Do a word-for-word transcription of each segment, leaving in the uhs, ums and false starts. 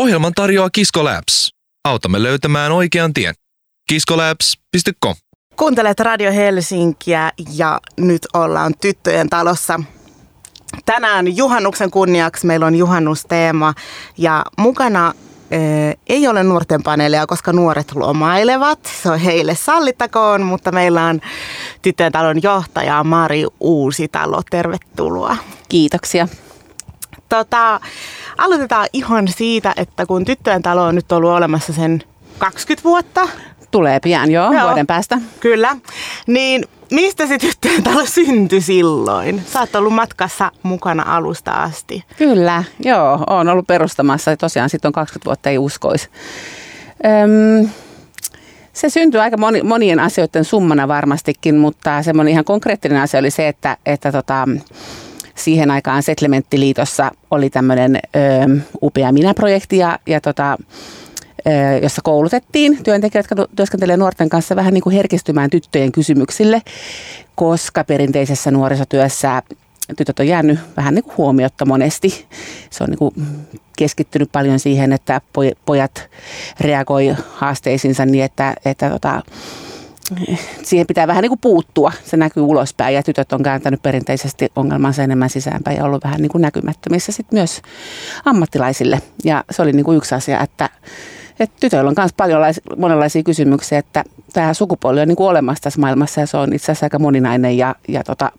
Ohjelman tarjoaa Kisko Labs. Autamme löytämään oikean tien. kisko labs piste com. Kuuntelet Radio Helsinkiä ja nyt ollaan Tyttöjen talossa. Tänään juhannuksen kunniaksi meillä on juhannusteema ja mukana eh, ei ole nuorten paneelia, koska nuoret lomailevat. Se on heille sallittakoon, mutta meillä on Tyttöjen talon johtaja Mari Uusitalo. Tervetuloa. Kiitoksia. Tota, aloitetaan ihan siitä, että kun Tyttöjen talo on nyt ollut olemassa sen kaksikymmentä vuotta. Tulee pian, joo, joo, vuoden päästä. Kyllä. Niin mistä se Tyttöjen talo syntyi silloin? Sä oot ollut matkassa mukana alusta asti. Kyllä, joo. Oon ollut perustamassa. Tosiaan sit on kaksikymmentä vuotta, ei uskoisi. Öm, se syntyi aika moni, monien asioiden summana varmastikin, mutta semmoinen ihan konkreettinen asia oli se, että... että tota, siihen aikaan Settlementtiliitossa oli tämmöinen upea minä-projekti, ja, ja tota, ö, jossa koulutettiin työntekijät, jotka työskentelee nuorten kanssa vähän niin kuin herkistymään tyttöjen kysymyksille, koska perinteisessä nuorisotyössä tytöt on jäänyt vähän niin kuin huomiotta monesti. Se on niin kuin keskittynyt paljon siihen, että pojat reagoi haasteisiinsa niin, että... että tota, siihen pitää vähän niin kuin puuttua. Se näkyy ulospäin ja tytöt on kääntänyt perinteisesti ongelmansa enemmän sisäänpäin ja ollut vähän niin kuin näkymättömissä sit myös ammattilaisille. Ja se oli niin kuin yksi asia, että, että tytöillä on myös paljon monenlaisia kysymyksiä, että tämä sukupuoli on niin kuin olemassa tässä maailmassa ja se on itse asiassa aika moninainen ja, ja tota,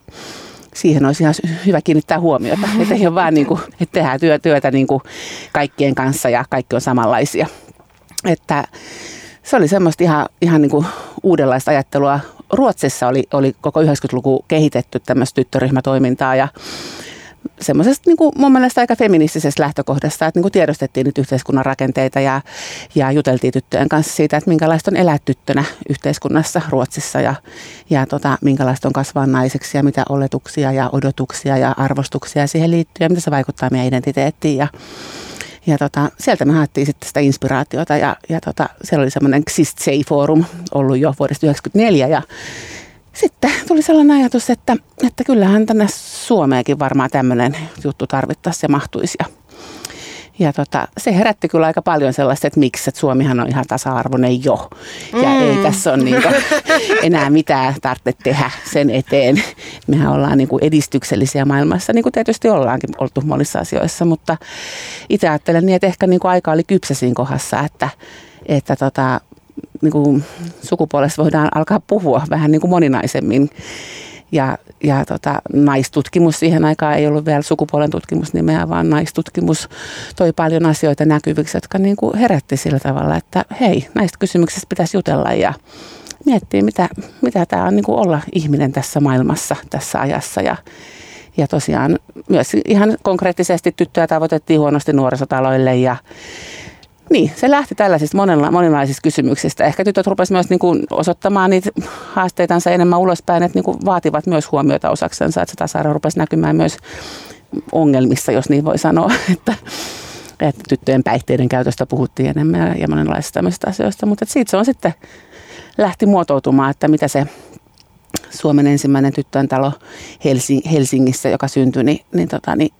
siihen olisi ihan hyvä kiinnittää huomiota. Että ei ole vaan niin kuin, että tehdään työtä niin kuin kaikkien kanssa ja kaikki on samanlaisia. Että se oli semmoista ihan, ihan niin kuin uudenlaista ajattelua. Ruotsissa oli, oli koko yhdeksänkymmentäluku kehitetty tämmöistä tyttöryhmätoimintaa ja semmoisesta niin kuin mun mielestä aika feministisestä lähtökohdasta, että niin kuin tiedostettiin nyt yhteiskunnan rakenteita ja, ja juteltiin tyttöjen kanssa siitä, että minkälaista on elää tyttönä yhteiskunnassa Ruotsissa ja, ja tota, minkälaista on kasvaa naiseksi ja mitä oletuksia ja odotuksia ja arvostuksia siihen liittyy ja mitä se vaikuttaa meidän identiteettiin ja Ja tota, sieltä me haettiin sitten sitä inspiraatiota ja, ja tota, siellä oli semmoinen Xistzei-foorum ollut jo vuodesta yhdeksänkymmentäneljä ja sitten tuli sellainen ajatus, että, että kyllähän tänne Suomeenkin varmaan tämmöinen juttu tarvittaisiin ja mahtuisi. Ja, ja tota, se herätti kyllä aika paljon sellaista, että miksi, että Suomihan on ihan tasa-arvoinen jo ja mm. ei tässä ole niinku enää mitään tarvitse tehdä sen eteen. Mehän ollaan niinku edistyksellisiä maailmassa, niin kuin tietysti ollaankin oltu monissa asioissa, mutta itse ajattelen niin, että ehkä niinku aika oli kypsä siinä kohdassa, että, että tota, niinku sukupuolesta voidaan alkaa puhua vähän niinku moninaisemmin. Ja, ja tota, naistutkimus siihen aikaan ei ollut vielä sukupuolen tutkimus nimeä, vaan naistutkimus toi paljon asioita näkyviksi, jotka niin kuin herätti sillä tavalla, että hei, näistä kysymyksistä pitäisi jutella ja miettiä, mitä, mitä tämä on niin kuin olla ihminen tässä maailmassa, tässä ajassa. Ja, ja tosiaan myös ihan konkreettisesti tyttöä tavoitettiin huonosti nuorisotaloille ja niin, se lähti tällaisista monenla- monenlaisista kysymyksistä. Ehkä tytöt rupesivat myös niin kuin osoittamaan niitä haasteitansa enemmän ulospäin, että niin kuin vaativat myös huomiota osaksensa, että se tasa-arvo rupesi näkymään myös ongelmissa, jos niin voi sanoa, että, että tyttöjen päihteiden käytöstä puhuttiin enemmän ja monenlaisista tämmöisistä asioista, mutta siitä se on sitten lähti muotoutumaan, että mitä se Suomen ensimmäinen tyttöjen talo Helsing- Helsingissä, joka syntyi, niin, niin, tota, niin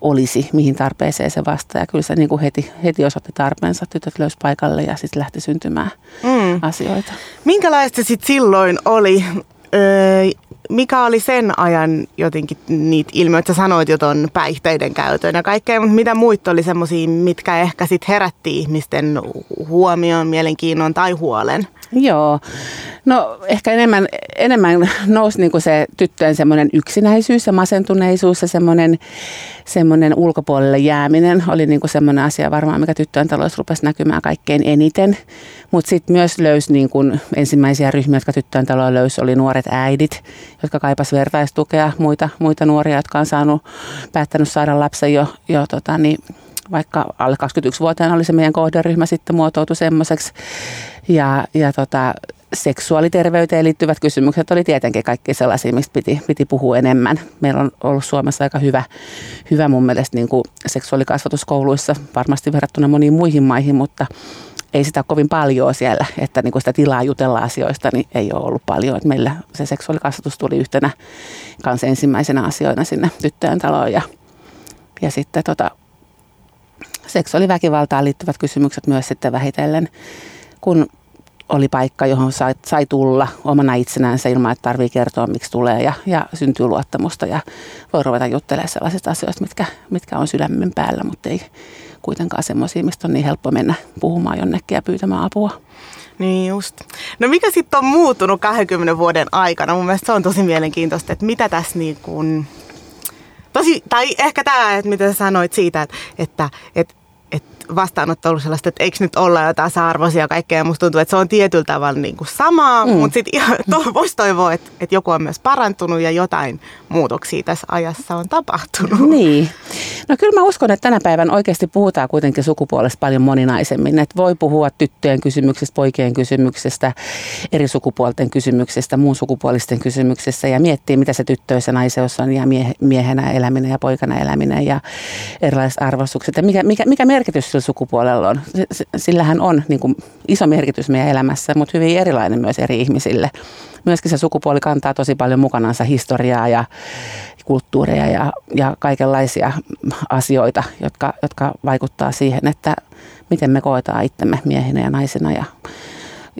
olisi, mihin tarpeeseen se vastaa. Ja kyllä se niin kuin heti, heti osoitti tarpeensa, tytöt löysi paikalle ja sitten lähti syntymään mm. asioita. Minkälaista sitten silloin oli? Öö, mikä oli sen ajan jotenkin niitä ilmiöitä? Sä sanoit jo ton päihteiden käytön ja kaikkea, mutta mitä muita oli semmoisia, mitkä ehkä sitten herätti ihmisten huomioon, mielenkiinnon tai huolen? Joo. No ehkä enemmän, enemmän nousi niin kuin se tyttöjen semmoinen yksinäisyys ja masentuneisuus ja semmoinen, semmoinen ulkopuolelle jääminen oli niin kuin semmoinen asia varmaan, mikä tyttöjen taloissa rupesi näkymään kaikkein eniten. Mutta sitten myös löysi niin kuin ensimmäisiä ryhmiä, jotka tyttöjen taloa löysi, oli nuoret äidit, jotka kaipasivat vertaistukea, muita, muita nuoria, jotka on saanut, päättänyt saada lapsen jo, jo tota, niin, vaikka alle kaksikymmentäyksivuotiaana oli se meidän kohderyhmä sitten muotoutui semmoiseksi. Ja, ja tota, seksuaaliterveyteen liittyvät kysymykset oli tietenkin kaikki sellaisia, mistä piti, piti puhua enemmän. Meillä on ollut Suomessa aika hyvä, hyvä mun mielestä niin kuin seksuaalikasvatuskouluissa, varmasti verrattuna moniin muihin maihin, mutta ei sitä ole kovin paljon siellä, että niin kuin sitä tilaa jutella asioista, niin ei ole ollut paljon. Et meillä se seksuaalikasvatus tuli yhtenä kans ensimmäisenä asioina sinne tyttöjen taloon ja, ja sitten tota... seksuaaliväkivaltaan liittyvät kysymykset myös sitten vähitellen, kun oli paikka, johon sai, sai tulla omana itsenänsä ilman, että tarvii kertoa, miksi tulee ja, ja syntyy luottamusta ja voi ruveta juttelemaan sellaisista asioista, mitkä, mitkä on sydämen päällä, mutta ei kuitenkaan semmoisia, mistä on niin helppo mennä puhumaan jonnekin ja pyytämään apua. Niin just. No mikä sitten on muuttunut kahdenkymmenen vuoden aikana? Mun mielestä se on tosi mielenkiintoista, että mitä tässä niin kuin... Tosi, tai ehkä tämä, että mitä sanoit siitä, että, että, että, että vastaanotto on ollut sellaista, että eikö nyt olla jotain tasa-arvoisia ja kaikkea. Musta tuntuu, että se on tietyllä tavalla niin kuin samaa, mm. mutta sitten to, voisi toivoa, että, että joku on myös parantunut ja jotain muutoksia tässä ajassa on tapahtunut. Niin. No kyllä mä uskon, että tänä päivänä oikeasti puhutaan kuitenkin sukupuolesta paljon moninaisemmin. Että voi puhua tyttöjen kysymyksistä, poikien kysymyksistä, eri sukupuolten kysymyksistä, muun sukupuolisten kysymyksistä ja miettiä, mitä se tyttöissä naiseus on ja miehenä eläminen ja poikana eläminen ja erilaiset arvostukset. Ja mikä, mikä, mikä merkitys sillä sukupuolella on? Sillähän on niin kuin iso merkitys meidän elämässä, mutta hyvin erilainen myös eri ihmisille. Myöskin se sukupuoli kantaa tosi paljon mukanansa historiaa ja kulttuureja ja, ja kaikenlaisia asioita, jotka, jotka vaikuttaa siihen, että miten me koetaan itsemme miehinä ja naisina. Ja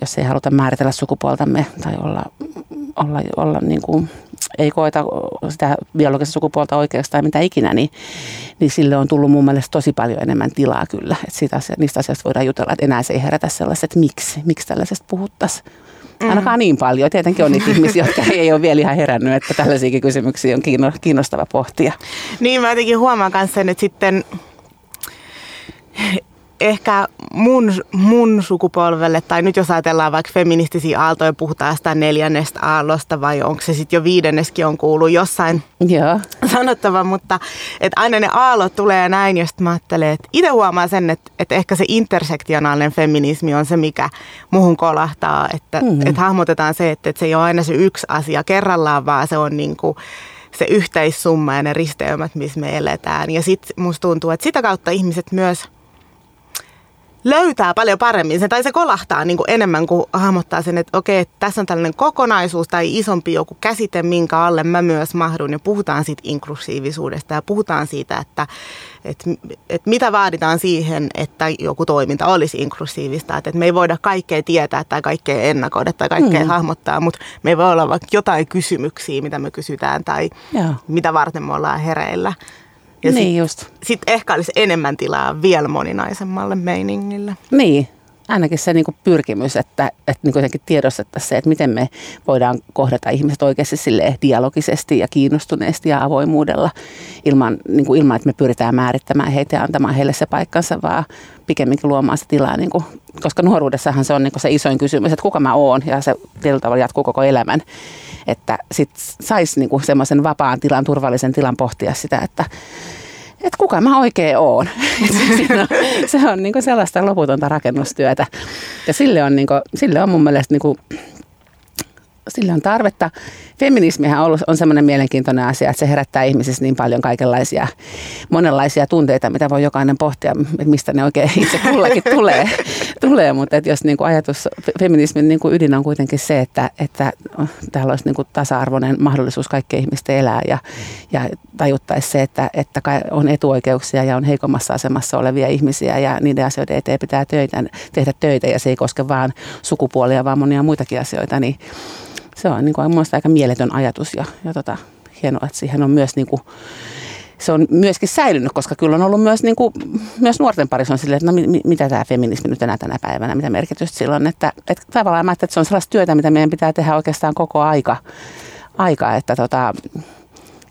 jos ei haluta määritellä sukupuoltamme tai olla, olla, olla niin kuin, ei koeta sitä biologista sukupuolta oikeastaan mitä ikinä, niin, niin sille on tullut mun mielestä tosi paljon enemmän tilaa kyllä. Että siitä, niistä asioista voidaan jutella, että enää se ei herätä sellaiset, että miksi, miksi tällaisesta puhuttaisiin. Mm. Ainakaan niin paljon. Tietenkin on niitä ihmisiä, jotka ei ole vielä ihan herännyt, että tällaisiakin kysymyksiä on kiinnostava pohtia. Niin, mä jotenkin huomaan myös sen, että sitten ehkä mun, mun sukupolvelle, tai nyt jos ajatellaan vaikka feministisiä aaltoja, puhutaan sitä neljännestä aallosta, vai onko se sitten jo viidenneskin on kuullut jossain Joo. sanottava, mutta että aina ne aallot tulee näin, josta mä ajattelen, että itse huomaan sen, että, että ehkä se intersektionaalinen feminismi on se, mikä muhun kolahtaa, että, mm-hmm. että hahmotetaan se, että, että se ei ole aina se yksi asia kerrallaan, vaan se on niin kuin se yhteissumma ja ne risteymät, missä me eletään, ja sitten musta tuntuu, että sitä kautta ihmiset myös löytää paljon paremmin sen, tai se kolahtaa niin kuin enemmän kuin hahmottaa sen, että okei, että tässä on tällainen kokonaisuus tai isompi joku käsite, minkä alle mä myös mahdun, ja puhutaan siitä inklusiivisuudesta ja puhutaan siitä, että, että, että mitä vaaditaan siihen, että joku toiminta olisi inklusiivista, että, että me ei voida kaikkea tietää tai kaikkea ennakoida tai kaikkea mm. hahmottaa, mutta me ei voi olla vaikka jotain kysymyksiä, mitä me kysytään tai Joo. mitä varten me ollaan hereillä. Ja niin sit, sit ehkä olisi enemmän tilaa vielä moninaisemmalle meiningille. Niin, ainakin se niinku pyrkimys, että, että niinku jotenkin tiedostettaisiin se, että miten me voidaan kohdata ihmiset oikeasti silleen dialogisesti ja kiinnostuneesti ja avoimuudella ilman, niinku ilman, että me pyritään määrittämään heitä ja antamaan heille se paikkansa, vaan pikemminkin luomaan se tilaa, niinku, koska nuoruudessahan se on niinku se isoin kysymys, että kuka mä oon ja se tietyllä tavalla jatkuu koko elämän. Että sitten saisi niinku semmoisen vapaan tilan, turvallisen tilan pohtia sitä, että et kuka mä oikein oon. Se on niinku sellaista loputonta rakennustyötä. Ja sille on, niinku, sille on mun mielestä niinku, sille on tarvetta. Feminismihän on semmoinen mielenkiintoinen asia, että se herättää ihmisissä niin paljon kaikenlaisia, monenlaisia tunteita, mitä voi jokainen pohtia, että mistä ne oikein itse kullakin tulee. tulee mutta että jos niinku ajatus, feminismin niinku ydin on kuitenkin se, että, että täällä olisi niinku tasa-arvoinen mahdollisuus kaikkien ihmisten elää ja, ja tajuttaisi se, että, että on etuoikeuksia ja on heikommassa asemassa olevia ihmisiä ja niiden asioiden eteen pitää töitä, tehdä töitä ja se ei koske vaan sukupuolia, vaan monia muitakin asioita, niin se on niin kuin minusta aika mieletön ajatus ja, ja tota, hienoa, että siihen on myös, niin kuin, se on myöskin säilynyt, koska kyllä on ollut myös, niin kuin, myös nuorten parissa on silleen, että no, mi, mitä tämä feminismi nyt enää tänä päivänä, mitä merkitystä sillä on. Että, että tavallaan mä ajattelen, että se on sellaista työtä, mitä meidän pitää tehdä oikeastaan koko aika, aika että tota,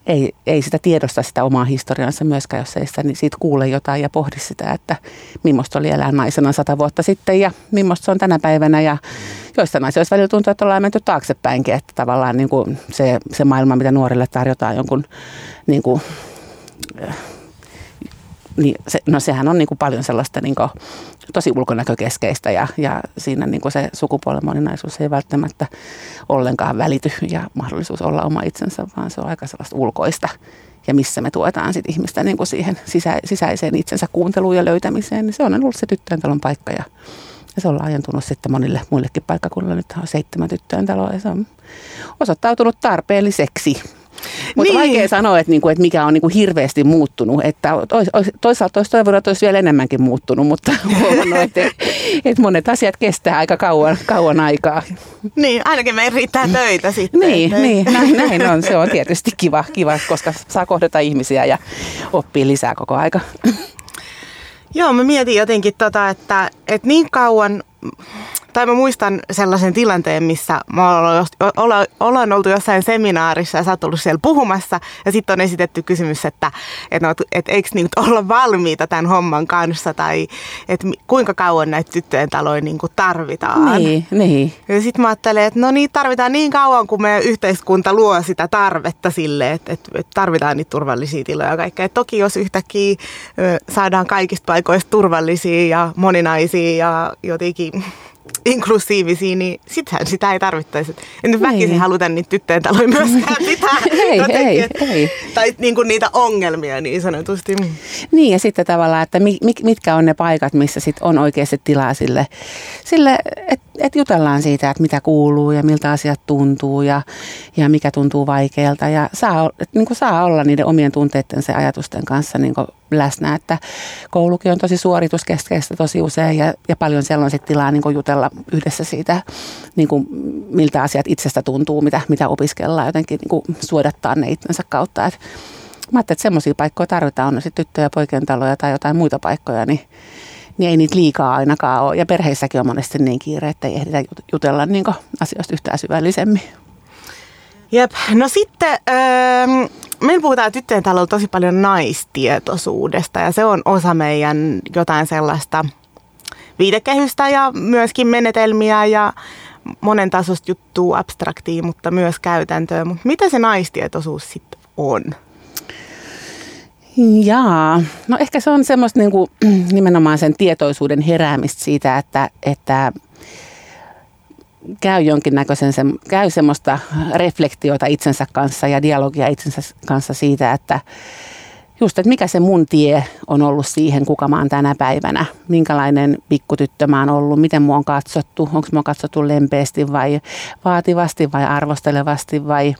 ei, ei sitä tiedosta sitä omaa historiansa myöskään, jos ei sitä, niin siitä kuule jotain ja pohdi sitä, että millaista oli elää naisena sata vuotta sitten ja millaista se on tänä päivänä ja joista naisioissa välillä tuntuu, että ollaan menty taaksepäinkin, että tavallaan niin kuin se, se maailma, mitä nuorille tarjotaan jonkun, niin kuin, niin se, no sehän on niin kuin paljon sellaista niin kuin tosi ulkonäkökeskeistä ja, ja siinä niin kuin se sukupuolen moninaisuus ei välttämättä ollenkaan välity ja mahdollisuus olla oma itsensä, vaan se on aika sellaista ulkoista ja missä me tuetaan sit ihmistä niin kuin siihen sisä, sisäiseen itsensä kuunteluun ja löytämiseen, niin se on ollut se Tyttöjen talon paikka ja ja se on laajentunut sitten monille muillekin paikkakunnille. Nyt on seitsemän tyttöjen taloa ja se on osoittautunut tarpeelliseksi. Mutta niin. Vaikea sanoa, että, niinku, että mikä on niinku hirveästi muuttunut. Että ois, ois, toisaalta olisi toivonut, että olisi vielä enemmänkin muuttunut, mutta huomannut, että, että monet asiat kestää aika kauan, kauan aikaa. Niin, ainakin meidän riittää töitä sitten. Niin, niin näin, näin on. Se on tietysti kiva, kiva, koska saa kohdata ihmisiä ja oppii lisää koko aika. Joo, mä mietin jotenkin, tota, että, että niin kauan... Tai mä muistan sellaisen tilanteen, missä mä ollaan oltu jossain seminaarissa ja sä oot ollut siellä puhumassa. Ja sitten on esitetty kysymys, että, että, että eikö nyt olla valmiita tämän homman kanssa tai että kuinka kauan näitä tyttöjen taloja niin kuin tarvitaan. Niin, niin. Ja sitten mä ajattelin, että no niin, tarvitaan niin kauan, kun meidän yhteiskunta luo sitä tarvetta sille, että, että tarvitaan niitä turvallisia tiloja ja kaikkea. Et toki jos yhtäkkiä saadaan kaikista paikoista turvallisia ja moninaisia ja jotenkin... inklusiivisia, niin sittenhän sitä ei tarvittaisi. En nyt väkisin haluta niitä tyttöjen taloja myöskään pitää. ei, ei, ei. Tai niin kuin niitä ongelmia niin sanotusti. Niin ja sitten tavallaan, että mitkä on ne paikat, missä sit on oikeasti tilaa sille, sille että et jutellaan siitä, että mitä kuuluu ja miltä asiat tuntuu ja, ja mikä tuntuu vaikealta. Ja saa, niin kuin saa olla niiden omien tunteittensa ja ajatusten kanssa niin kuin läsnä, että koulukin on tosi suorituskeskeistä tosi usein ja, ja paljon siellä on sit tilaa niin kuin jutella yhdessä siitä, niin kuin, miltä asiat itsestä tuntuu, mitä, mitä opiskellaan, jotenkin niin kuin suodattaa ne itsensä kautta. Et mä ajattelin, että semmoisia paikkoja tarvitaan, on ne sitten tyttöjä, poikien taloja tai jotain muita paikkoja, niin, niin ei niitä liikaa ainakaan ole. Ja perheissäkin on monesti niin kiire, että ei ehditä jutella niin kuin asioista yhtään syvällisemmin. Jep, no sitten... Öö... Me puhutaan tyttöjen talolla tosi paljon naistietoisuudesta ja se on osa meidän jotain sellaista viitekehystä ja myöskin menetelmiä ja monen tasosta juttua abstraktia, mutta myös käytäntöä. Mutta mitä se naistietoisuus sitten on? Jaa, no ehkä se on semmoista niinku, nimenomaan sen tietoisuuden heräämistä siitä, että... että Käy jonkinnäköisen, käy semmoista reflektiota itsensä kanssa ja dialogia itsensä kanssa siitä, että just, että mikä se mun tie on ollut siihen, kuka mä oon tänä päivänä, minkälainen pikkutyttö mä oon ollut, miten mua on katsottu, onko mua katsottu lempeästi vai vaativasti vai arvostelevasti vai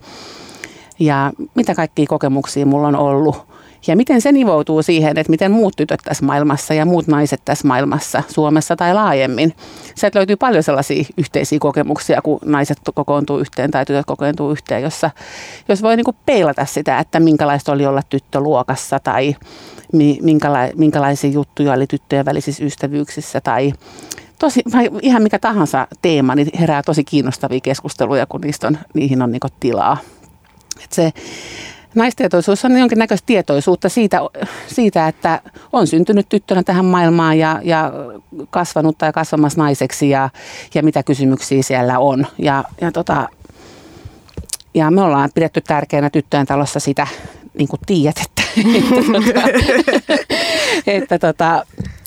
ja mitä kaikkia kokemuksia mulla on ollut. Ja miten se nivoutuu siihen, että miten muut tytöt tässä maailmassa ja muut naiset tässä maailmassa, Suomessa tai laajemmin. Sieltä löytyy paljon sellaisia yhteisiä kokemuksia, kun naiset kokoontuu yhteen tai tytöt kokoontuu yhteen, jossa jos voi niin kuin peilata sitä, että minkälaista oli olla tyttöluokassa tai minkäla- minkälaisia juttuja oli tyttöjen välisissä ystävyyksissä tai tosi, ihan mikä tahansa teema, niin herää tosi kiinnostavia keskusteluja, kun niistä on, niihin on niin kuin tilaa. Että se... Naistietoisuus on jonkinnäköistä tietoisuutta siitä, siitä, että on syntynyt tyttönä tähän maailmaan ja, ja kasvanut tai kasvamassa naiseksi ja, ja mitä kysymyksiä siellä on. Ja, ja, tota, ja me ollaan pidetty tärkeänä tyttöjen talossa sitä, niin kuin tiedät, että, että, että tota,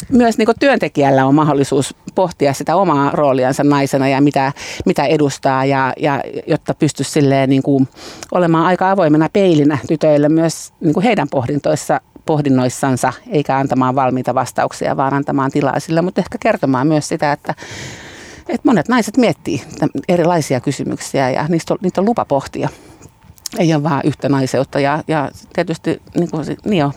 myös niin kuin työntekijällä on mahdollisuus pohtia sitä omaa rooliansa naisena ja mitä, mitä edustaa, ja, ja, jotta pystyisi silleen niin kuin olemaan aika avoimena peilinä tytöille myös niin kuin heidän pohdintoissa, pohdinnoissansa, eikä antamaan valmiita vastauksia, vaan antamaan tilaa sille, mutta ehkä kertomaan myös sitä, että, että monet naiset miettii erilaisia kysymyksiä ja niistä on, niitä on lupa pohtia. Ei ole vaan yhtä naiseutta ja, ja tietysti niin kuin, niin on.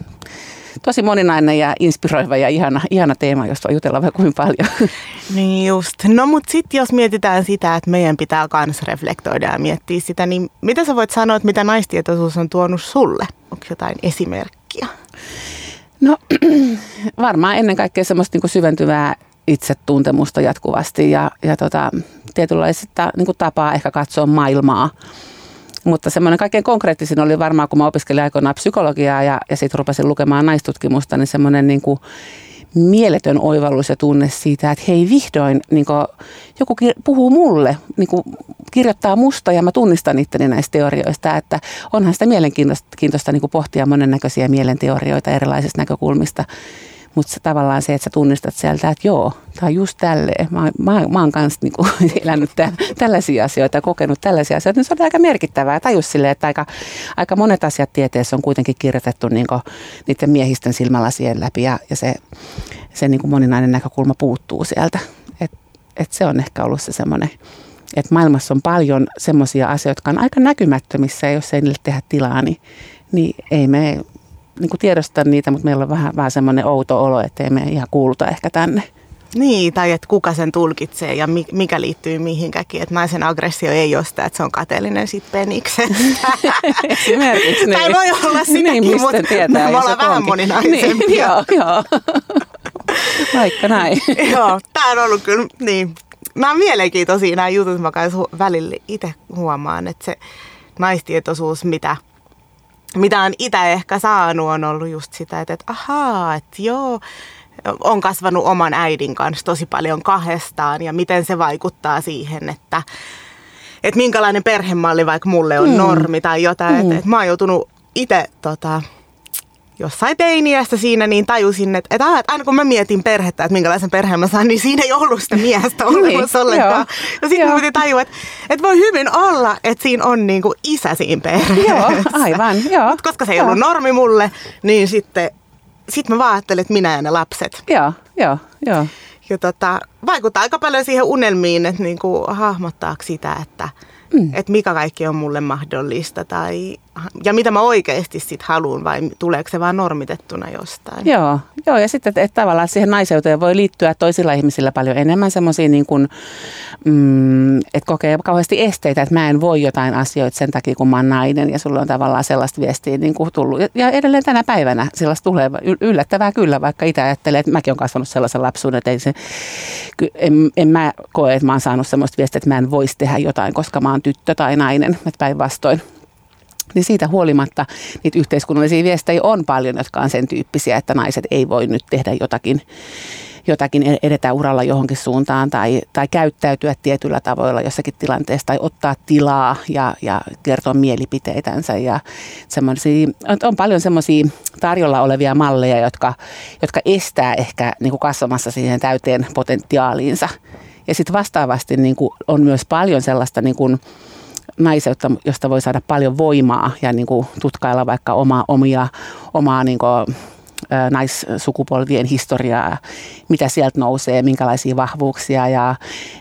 Tosi moninainen ja inspiroiva ja ihana, ihana teema, josta on jutella vaikka kuin paljon. Niin just. No mut sit jos mietitään sitä, että meidän pitää kans reflektoida ja miettiä sitä, niin mitä sä voit sanoa, että mitä naistietoisuus on tuonut sulle? Onko jotain esimerkkiä? No varmaan ennen kaikkea semmoista niinku syventyvää itsetuntemusta jatkuvasti ja, ja tota, tietynlaista niinku tapaa ehkä katsoa maailmaa. Mutta semmoinen kaikkein konkreettisin oli varmaan, kun mä opiskelin aikoinaan psykologiaa ja, ja sitten rupesin lukemaan naistutkimusta, niin semmoinen niin kuin mieletön oivallus ja tunne siitä, että hei vihdoin niin kuin joku kir- puhuu mulle, niin kuin kirjoittaa musta ja mä tunnistan itteni näistä teorioista, että onhan sitä mielenkiintoista niin kuin pohtia monennäköisiä mielenteorioita erilaisista näkökulmista. Mutta tavallaan se, että sä tunnistat sieltä, että joo, tämä on just tälleen. Mä, mä, mä oon kanssa niinku elänyt tä, tällaisia asioita ja kokenut tällaisia asioita. Niin se on aika merkittävää. Tai just silleen, että aika, aika monet asiat tieteessä on kuitenkin kirjoitettu niinku niiden miehisten silmälasien läpi. Ja, ja se, se niinku moninainen näkökulma puuttuu sieltä. Et, et se on ehkä ollut se semmoinen että maailmassa on paljon semmoisia asioita, jotka on aika näkymättömissä, ja jos ei niille tehdä tilaa, niin, niin ei me niin kuin tiedosta niitä, mutta meillä on vähän, vähän semmoinen outo olo, että ei me ihan kuuluta ehkä tänne. Niin, tai että kuka sen tulkitsee ja mikä liittyy mihinkäkin. Että naisen aggressio ei ole sitä, että se on kateellinen sit peniksestä. Esimerkiksi niin. Tai voi olla sitäkin, niin, mutta tietää, me ollaan vähän moninaisempia. Niin, joo, joo. Vaikka näin. Joo, tää on ollut kyllä niin. Nämä on mielenkiintoisia nämä jutut, mä kai välillä itse huomaan, että se naistietoisuus, mitä, mitä on itse ehkä saanut, on ollut just sitä, että, että ahaa, että joo, on kasvanut oman äidin kanssa tosi paljon kahdestaan ja miten se vaikuttaa siihen, että, että minkälainen perhemalli vaikka mulle on mm. normi tai jotain. Mm. Että, että mä oon joutunut itse tota, jossain teiniästä siinä, niin tajusin, että, että aina kun mä mietin perhettä, että minkälaisen perheen mä saan, niin siinä ei ollut sitä miestä olemassa ollenkaan. Ja sitten mä piti tajua, että, että voi hyvin olla, että siinä on niin kuin isä siinä perheessä. Joo, aivan. Joo. Mut koska se ei joo. ollut normi mulle, niin sitten... Sitten mä ajattelin, että minä ja ne lapset. Joo, joo, joo. Ja tota, vaikuttaa aika paljon siihen unelmiin, että niinku hahmottaako sitä, että mm. et mikä kaikki on mulle mahdollista. Tai, ja mitä mä oikeasti sitten haluan, vai tuleeko se vaan normitettuna jostain. Joo, joo ja sitten että tavallaan siihen naiseuteen voi liittyä toisilla ihmisillä paljon enemmän semmoisia, niin mm, että kokee kauheasti esteitä, että mä en voi jotain asioita sen takia, kun mä oon nainen. Ja sulla on tavallaan sellaista viestiä niin kuin tullut. Ja edelleen tänä päivänä sellaista tulee yllättävää kyllä, vaikka itse ajattelee, että mäkin olen kasvanut sellaisen lapsuuden, että ei se, en, en mä koe, että mä oon saanut sellaista viestiä, että mä en voisi tehdä jotain, koska mä oon tyttö tai nainen, että päinvastoin. Niin siitä huolimatta niitä yhteiskunnallisia viestejä on paljon, jotka on sen tyyppisiä, että naiset ei voi nyt tehdä jotakin, jotakin edetä uralla johonkin suuntaan tai, tai käyttäytyä tietyillä tavoilla jossakin tilanteessa tai ottaa tilaa ja, ja kertoa mielipiteitänsä. Ja on paljon semmoisia tarjolla olevia malleja, jotka, jotka estää ehkä niin kuin kasvamassa siihen täyteen potentiaaliinsa. Ja sitten vastaavasti niin kuin on myös paljon sellaista... Niin kuin naiseutta, josta voi saada paljon voimaa ja niin kuin tutkailla vaikka omaa, omia, omaa niin kuin, ä, naissukupolvien historiaa, mitä sieltä nousee, minkälaisia vahvuuksia ja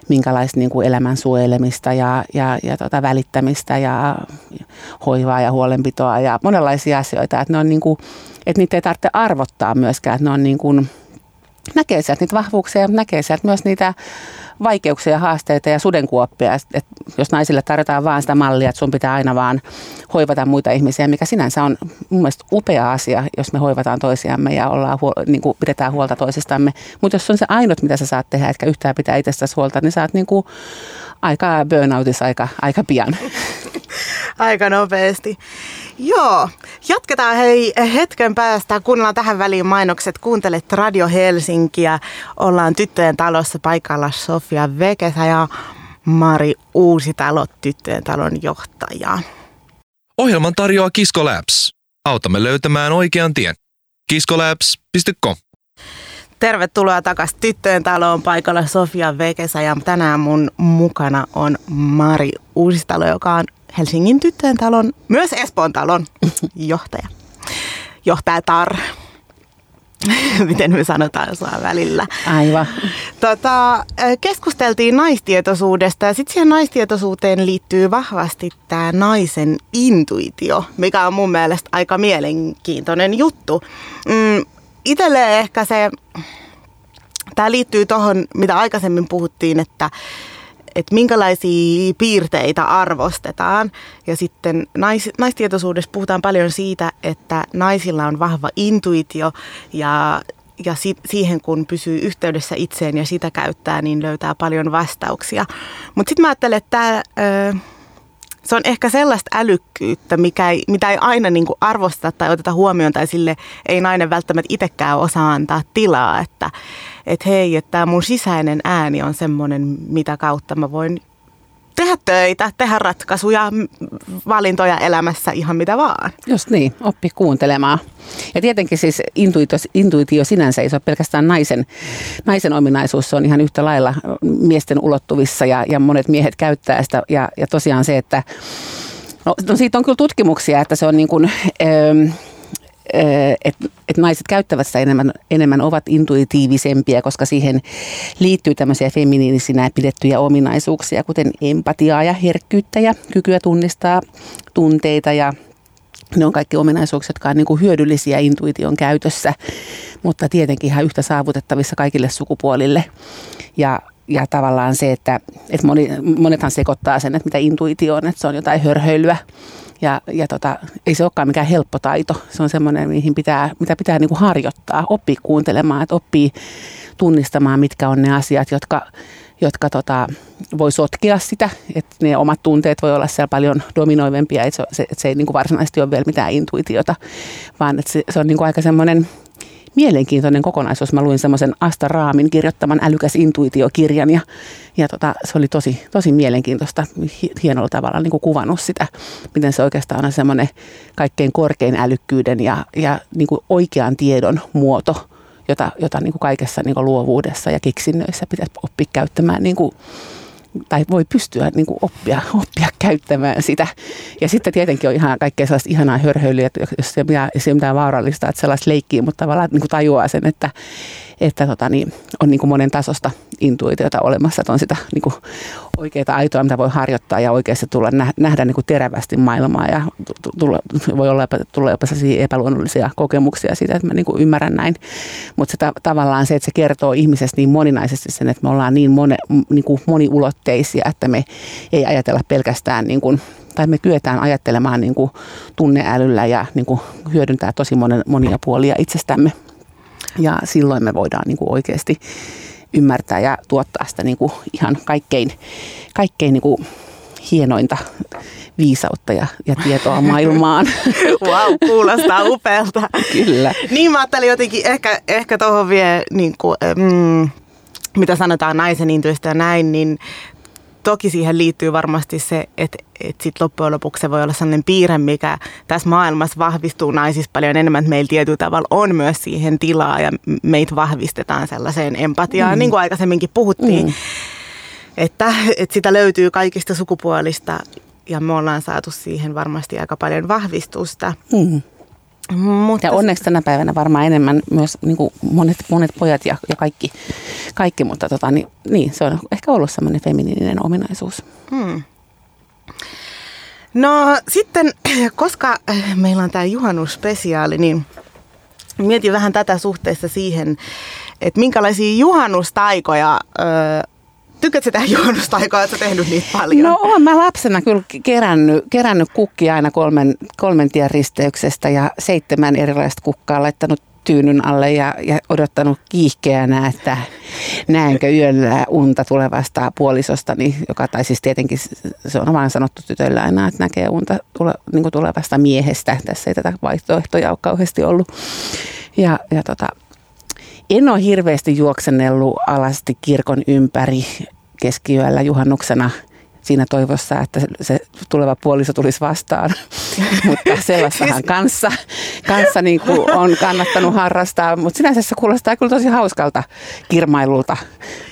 minkälaista niin kuin elämän suojelemista ja, ja, ja tota välittämistä ja hoivaa ja huolenpitoa ja monenlaisia asioita. Että, ne on niin kuin, että niitä ei tarvitse arvottaa myöskään, että ne on niin kuin, näkee sieltä niitä vahvuuksia ja näkee sieltä myös niitä vaikeuksia, haasteita ja sudenkuoppia. Et jos naisille tarjotaan vaan sitä mallia, että sun pitää aina vaan hoivata muita ihmisiä, mikä sinänsä on mun mielestä upea asia, jos me hoivataan toisiamme ja ollaan huol- niin kuin pidetään huolta toisistamme. Mutta jos on se ainut, mitä sä saat tehdä, etkä yhtään pitää itsestäsi huolta, niin sä oot niin kuin aika burnoutissa aika, aika pian. Aika nopeasti. Joo, jatketaan hei hetken päästä. Kuunnellaan tähän väliin mainokset. Kuuntelet Radio Helsinkiä. Ollaan Tyttöjen talossa paikalla Sofia Vekesä ja Mari Uusitalo, Tyttöjen talon johtaja. Ohjelman tarjoaa Kisko Labs. Autamme löytämään oikean tien. kisko labs piste com Tervetuloa takaisin Tyttöjen taloon, paikalla Sofia Vekesä ja tänään mun mukana on Mari Uusitalo, joka on Helsingin Tyttöjen talon, myös Espoon talon johtaja. Johtajatar. Miten me sanotaan sua välillä. Aivan. Tota, keskusteltiin naistietoisuudesta ja sitten siihen naistietoisuuteen liittyy vahvasti tämä naisen intuitio, mikä on mun mielestä aika mielenkiintoinen juttu. Mm, itelle ehkä se, tämä liittyy tuohon, mitä aikaisemmin puhuttiin, että että minkälaisia piirteitä arvostetaan. Ja sitten nais, naistietoisuudessa puhutaan paljon siitä, että naisilla on vahva intuitio ja, ja si, siihen kun pysyy yhteydessä itseen ja sitä käyttää, niin löytää paljon vastauksia. Mutta sitten mä ajattelen, että tää, ö, se on ehkä sellaista älykkyyttä, mikä ei, mitä ei aina niinku arvosteta tai oteta huomioon tai sille ei nainen välttämättä itsekään osaa antaa tilaa, että että hei, että tämä mun sisäinen ääni on semmoinen, mitä kautta mä voin tehdä töitä, tehdä ratkaisuja, valintoja elämässä, ihan mitä vaan. Just niin, oppi kuuntelemaan. Ja tietenkin siis intuitio, intuitio sinänsä ei se ole pelkästään naisen, naisen ominaisuus, se on ihan yhtä lailla miesten ulottuvissa ja, ja monet miehet käyttää sitä. Ja, ja tosiaan se, että no, no siitä on kyllä tutkimuksia, että se on niin kuin... Öö, että et naiset käyttävät sitä enemmän, enemmän, ovat intuitiivisempia, koska siihen liittyy tämmöisiä feminiinisinä pidettyjä ominaisuuksia, kuten empatiaa ja herkkyyttä ja kykyä tunnistaa tunteita, ja ne on kaikki ominaisuuksia, jotka on niin kuin hyödyllisiä intuition käytössä, mutta tietenkin ihan yhtä saavutettavissa kaikille sukupuolille. Ja, ja tavallaan se, että, että moni, monethan sekoittaa sen, että mitä intuitio on, että se on jotain hörhöilyä. Ja, ja tota, ei se olekaan mikään helppo taito. Se on semmoinen, mihin pitää, mitä pitää niin kuin harjoittaa, oppii kuuntelemaan, että oppii tunnistamaan, mitkä on ne asiat, jotka, jotka tota, voi sotkea sitä. Että ne omat tunteet voi olla siellä paljon dominoivempia, että se, et se ei niin kuin varsinaisesti ole vielä mitään intuitiota, vaan että se, se on niin kuin aika semmoinen mielenkiintoinen kokonaisuus. Mä luin semmoisen Asta Raamin kirjoittaman Älykäs intuitiokirjan, ja, ja tota, se oli tosi, tosi mielenkiintoista, hienolla tavalla niin kuin kuvannut sitä, miten se oikeastaan on semmoinen kaikkein korkein älykkyyden ja, ja niin kuin oikean tiedon muoto, jota, jota niin kuin kaikessa niin kuin luovuudessa ja keksinnöissä pitäisi oppia käyttämään, niin kuin, tai voi pystyä niin kuin oppia, oppia käyttämään sitä. Ja sitten tietenkin on ihan kaikkea sellaista ihanaa hörhöilyä, jos ei ole mitään vaarallista, että sellaista leikkiä, mutta tavallaan niin kuin tajuaa sen, että, että tota niin, on niin kuin monen tasosta intuitiota olemassa, että on sitä niin kuin oikeaa aitoa, mitä voi harjoittaa ja oikeasti tulla nähdä niin kuin terävästi maailmaa, ja tulla, voi olla tulla jopa sellaisia epäluonnollisia kokemuksia siitä, että mä niin kuin ymmärrän näin, mutta se ta- tavallaan se, että se kertoo ihmisestä niin moninaisesti sen, että me ollaan niin, moni, niin kuin moniulotteisia, että me ei ajatella pelkästään niin kuin, tai me kyetään ajattelemaan niin kuin tunneälyllä ja niin kuin hyödyntää tosi monen, monia puolia itsestämme. Ja silloin me voidaan niin kuin oikeasti ymmärtää ja tuottaa sitä niin kuin ihan kaikkein, kaikkein niin kuin hienointa viisautta ja, ja tietoa maailmaan. Wow, kuulostaa upealta. Kyllä. Niin mä ajattelin jotenkin, ehkä, ehkä tuohon vielä, niin kuin, mm, mitä sanotaan naisen intuista ja näin, niin toki siihen liittyy varmasti se, että et sit loppujen lopuksi se voi olla sellainen piirre, mikä tässä maailmassa vahvistuu naisissa paljon enemmän, että meillä tietyllä tavalla on myös siihen tilaa ja meitä vahvistetaan sellaiseen empatiaan, mm. niin kuin aikaisemminkin puhuttiin, mm. että et sitä löytyy kaikista sukupuolista ja me ollaan saatu siihen varmasti aika paljon vahvistusta. Mm. Mutta ja onneksi tänä päivänä varmaan enemmän myös niin kuin monet, monet pojat ja, ja kaikki, kaikki, mutta tota, niin, niin, se on ehkä ollut semmoinen feminiininen ominaisuus. Hmm. No sitten, koska meillä on tämä juhannusspesiaali, niin mietin vähän tätä suhteessa siihen, että minkälaisia juhannustaikoja... Öö, Tykkäätkö sä tehdä juhannustaikoa, oletko tehnyt niitä paljon? No olen mä lapsena kyllä kerännyt, kerännyt kukkia aina kolmen, kolmen tien risteyksestä ja seitsemän erilaista kukkaa laittanut tyynyn alle ja, ja odottanut kiihkeänä, että näenkö yöllä unta tulevasta puolisostani, joka, tai siis tietenkin se on vaan sanottu tytöillä aina, että näkee unta tule, niin kuin tulevasta miehestä. Tässä ei tätä vaihtoehtoja ole kauheasti ollut. Ja, ja tota... En ole hirveästi juoksenellut alasti kirkon ympäri keskiyöllä juhannuksena siinä toivossa, että se tuleva puoliso tulisi vastaan, mutta sellaistahan kanssa, kanssa niin kuin on kannattanut harrastaa, mutta sinänsä se kuulostaa kyllä tosi hauskalta kirmailulta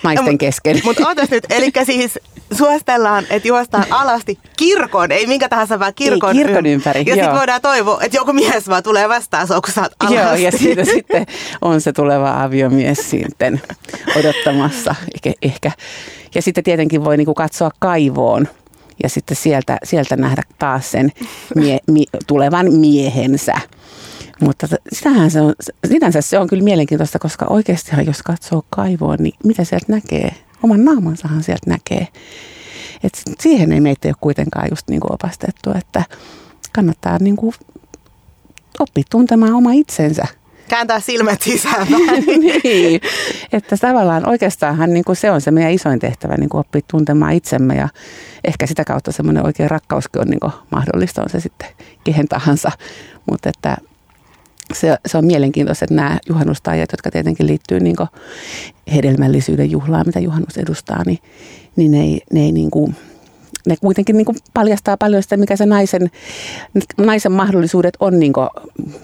naisten kesken. No, mutta ootas nyt, eli siis suostellaan, että juostaan alasti kirkon, ei minkä tahansa vaan kirkon, ei, kirkon ympäri. Ja sitten voidaan toivoa, että joku mies vaan tulee vastaan, se on kun sä oot alasti. Joo, ja siitä sitten on se tuleva aviomies sitten odottamassa ehkä. ehkä. Ja sitten tietenkin voi niinku katsoa kaivoon ja sitten sieltä, sieltä nähdä taas sen mie, mie, tulevan miehensä. Mutta sitähän se on, sinänsä se on kyllä mielenkiintoista, koska oikeastihan jos katsoo kaivoon, niin mitä sieltä näkee? Oman naamansahan sieltä näkee. Et siihen ei meitä ole kuitenkaan just niinku opastettu, että kannattaa niinku oppia tuntemaan oma itsensä. Kääntää silmät sisään. Niin, että tavallaan oikeastaanhan niin kuin se on se meidän isoin tehtävä, niin kuin oppia tuntemaan itsemme, ja ehkä sitä kautta semmoinen oikea rakkauskin on niin kuin mahdollista, on se sitten kehen tahansa. Mutta että se, se on mielenkiintoista, että nämä juhannustaajat, jotka tietenkin liittyy niin kuin hedelmällisyyden juhlaan, mitä juhannus edustaa, niin, niin ne ei, ne ei niin kuin... Ne kuitenkin niin kuin paljastaa paljon sitä, mikä se naisen, naisen mahdollisuudet on niin kuin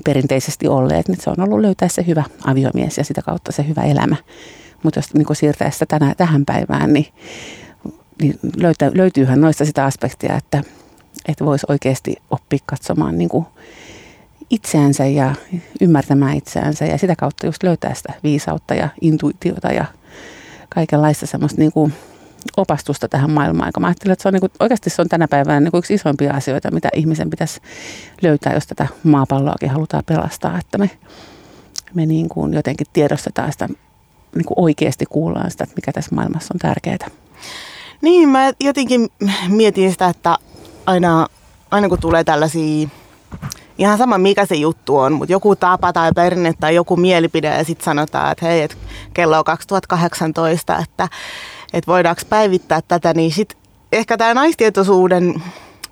perinteisesti olleet. Nyt se on ollut löytää se hyvä aviomies ja sitä kautta se hyvä elämä. Mutta jos niin kuin siirtää sitä tänä, tähän päivään, niin, niin löytä, löytyyhän noista sitä aspektia, että, että voisi oikeasti oppia katsomaan niin kuin itseänsä ja ymmärtämään itseänsä ja sitä kautta just löytää sitä viisautta ja intuitiota ja kaikenlaista semmoista niin kuin opastusta tähän maailmaan. Mä ajattelen, että se on niin kuin, oikeasti se on tänä päivänä niin kuin yksi isoimpia asioita, mitä ihmisen pitäisi löytää, jos tätä maapalloakin halutaan pelastaa, että me, me niin kuin jotenkin tiedostetaan sitä, niin kuin oikeasti kuullaan sitä, että mikä tässä maailmassa on tärkeää. Niin, mä jotenkin mietin sitä, että aina, aina kun tulee tällaisia, ihan sama mikä se juttu on, mutta joku tapa tai perinne tai joku mielipide ja sitten sanotaan, että hei, et kello on kaksituhattakahdeksantoista, että et voidaanko päivittää tätä, niin sitten ehkä tämä naistietoisuuden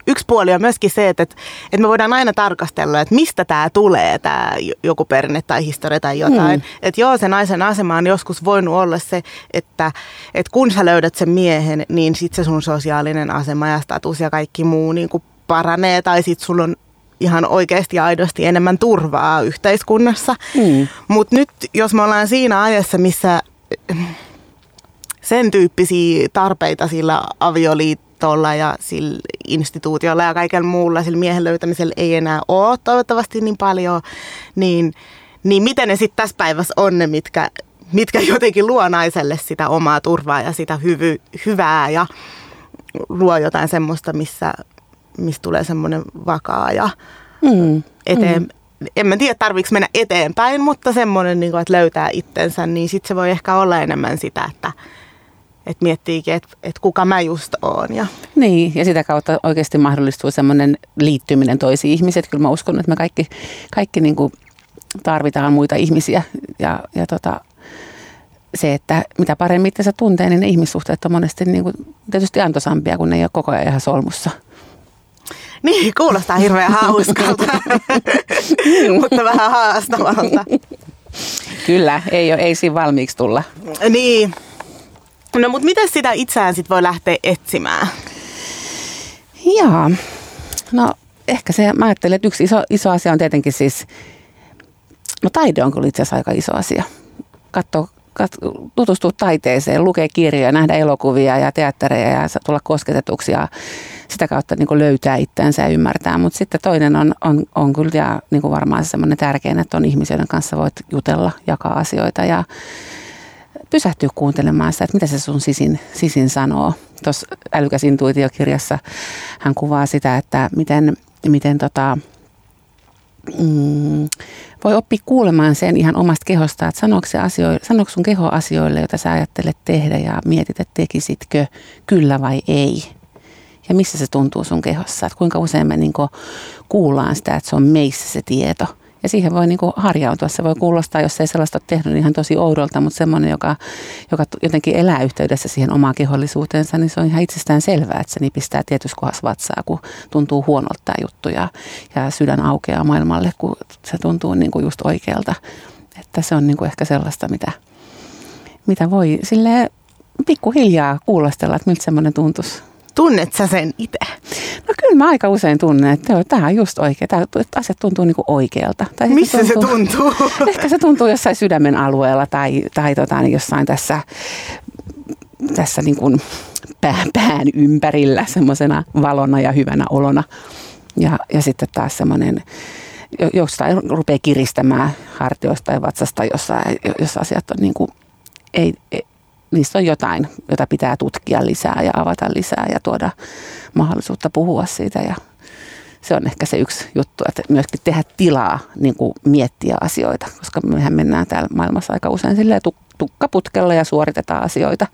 yksi puoli on myöskin se, että et, et me voidaan aina tarkastella, että mistä tämä tulee, tämä joku perinne tai historia tai jotain. Mm. Että joo, se naisen asema on joskus voinut olla se, että et kun sä löydät sen miehen, niin sitten se sun sosiaalinen asema ja status ja kaikki muu niin kuin paranee tai sitten sulla on ihan oikeasti ja aidosti enemmän turvaa yhteiskunnassa. Mm. Mutta nyt, jos me ollaan siinä ajassa, missä sen tyyppisiä tarpeita sillä avioliitolla ja sillä instituutiolla ja kaikella muulla, sillä miehen löytämisellä ei enää ole toivottavasti niin paljon, niin, niin miten ne sitten tässä päivässä on ne, mitkä, mitkä jotenkin luo naiselle sitä omaa turvaa ja sitä hyvy, hyvää ja luo jotain semmoista, missä mistä tulee semmoinen vakaa ja mm, eteen, mm. en mä tiedä tarviiko mennä eteenpäin, mutta semmoinen, niin kuin, että löytää itsensä, niin sitten se voi ehkä olla enemmän sitä, että, että miettiikin, että, että kuka mä just oon. Ja. Niin, ja sitä kautta oikeasti mahdollistuu semmoinen liittyminen toisiin ihmisiin. Kyllä mä uskon, että me kaikki, kaikki niin kuin tarvitaan muita ihmisiä ja, ja tota, se, että mitä paremmin itse tuntee, niin ne ihmissuhteet on monesti niin kuin, tietysti antoisampia, kun ne ei ole koko ajan ihan solmussa. Niin, kuulostaa hirveän hauskalta, mutta vähän haastavalta. Kyllä, ei, ole, ei siinä valmiiksi tulla. Niin. No, mutta miten sitä itseään sit voi lähteä etsimään? Jaa, no ehkä se, mä ajattelen, että yksi iso, iso asia on tietenkin siis, no taide on kyllä itse asiassa aika iso asia. Katso, katso, tutustua taiteeseen, lukea kirjoja, nähdä elokuvia ja teattereja ja tulla kosketetuksi ja sitä kautta niin kuin löytää itseänsä ja ymmärtää, mutta sitten toinen on, on, on kyllä ja niin kuin varmaan semmoinen tärkein, että on ihmisiä, joiden kanssa voit jutella, jakaa asioita ja pysähtyä kuuntelemaan sitä, että mitä se sun sisin, sisin sanoo. Tuossa Älykäs intuitiokirjassa hän kuvaa sitä, että miten, miten tota, mm, voi oppia kuulemaan sen ihan omasta kehostaan, että sanooko, se asio, sanooko sun keho asioille, joita sä ajattelet tehdä ja mietit, että tekisitkö kyllä vai ei. Ja missä se tuntuu sun kehossa, että kuinka usein me niinku kuullaan sitä, että se on meissä se tieto. Ja siihen voi niinku harjautua, se voi kuulostaa, jos ei sellaista ole tehnyt, niin ihan tosi oudolta, mutta semmoinen, joka, joka jotenkin elää yhteydessä siihen omaan kehollisuuteensa, niin se on ihan itsestään selvää, että se nipistää tietyssä kohdassa vatsaa, kun tuntuu huonolta tämä juttu ja, ja sydän aukeaa maailmalle, kun se tuntuu niinku just oikealta. Että se on niinku ehkä sellaista, mitä, mitä voi silleen pikkuhiljaa kuulostella, että miltä semmoinen tuntuisi. Tunnet sä sen itse? No kyllä mä aika usein tunnen, että tämä on just oikea. Tämä asiat tuntuu niinku oikealta. Tai missä tuntuu, se tuntuu? Ehkä se tuntuu jossain sydämen alueella tai, tai tota, niin jossain tässä, tässä niin kuin pää, pään ympärillä semmoisena valona ja hyvänä olona. Ja, ja sitten taas semmoinen, jostain rupeaa kiristämään hartioista ja vatsasta, jossa, jos asiat on niin kuin, ei... Niistä on jotain, jota pitää tutkia lisää ja avata lisää ja tuoda mahdollisuutta puhua siitä. Ja se on ehkä se yksi juttu, että myöskin tehdä tilaa niin kuin miettiä asioita, koska mehän mennään täällä maailmassa aika usein silleen tukkaputkella ja suoritetaan asioita.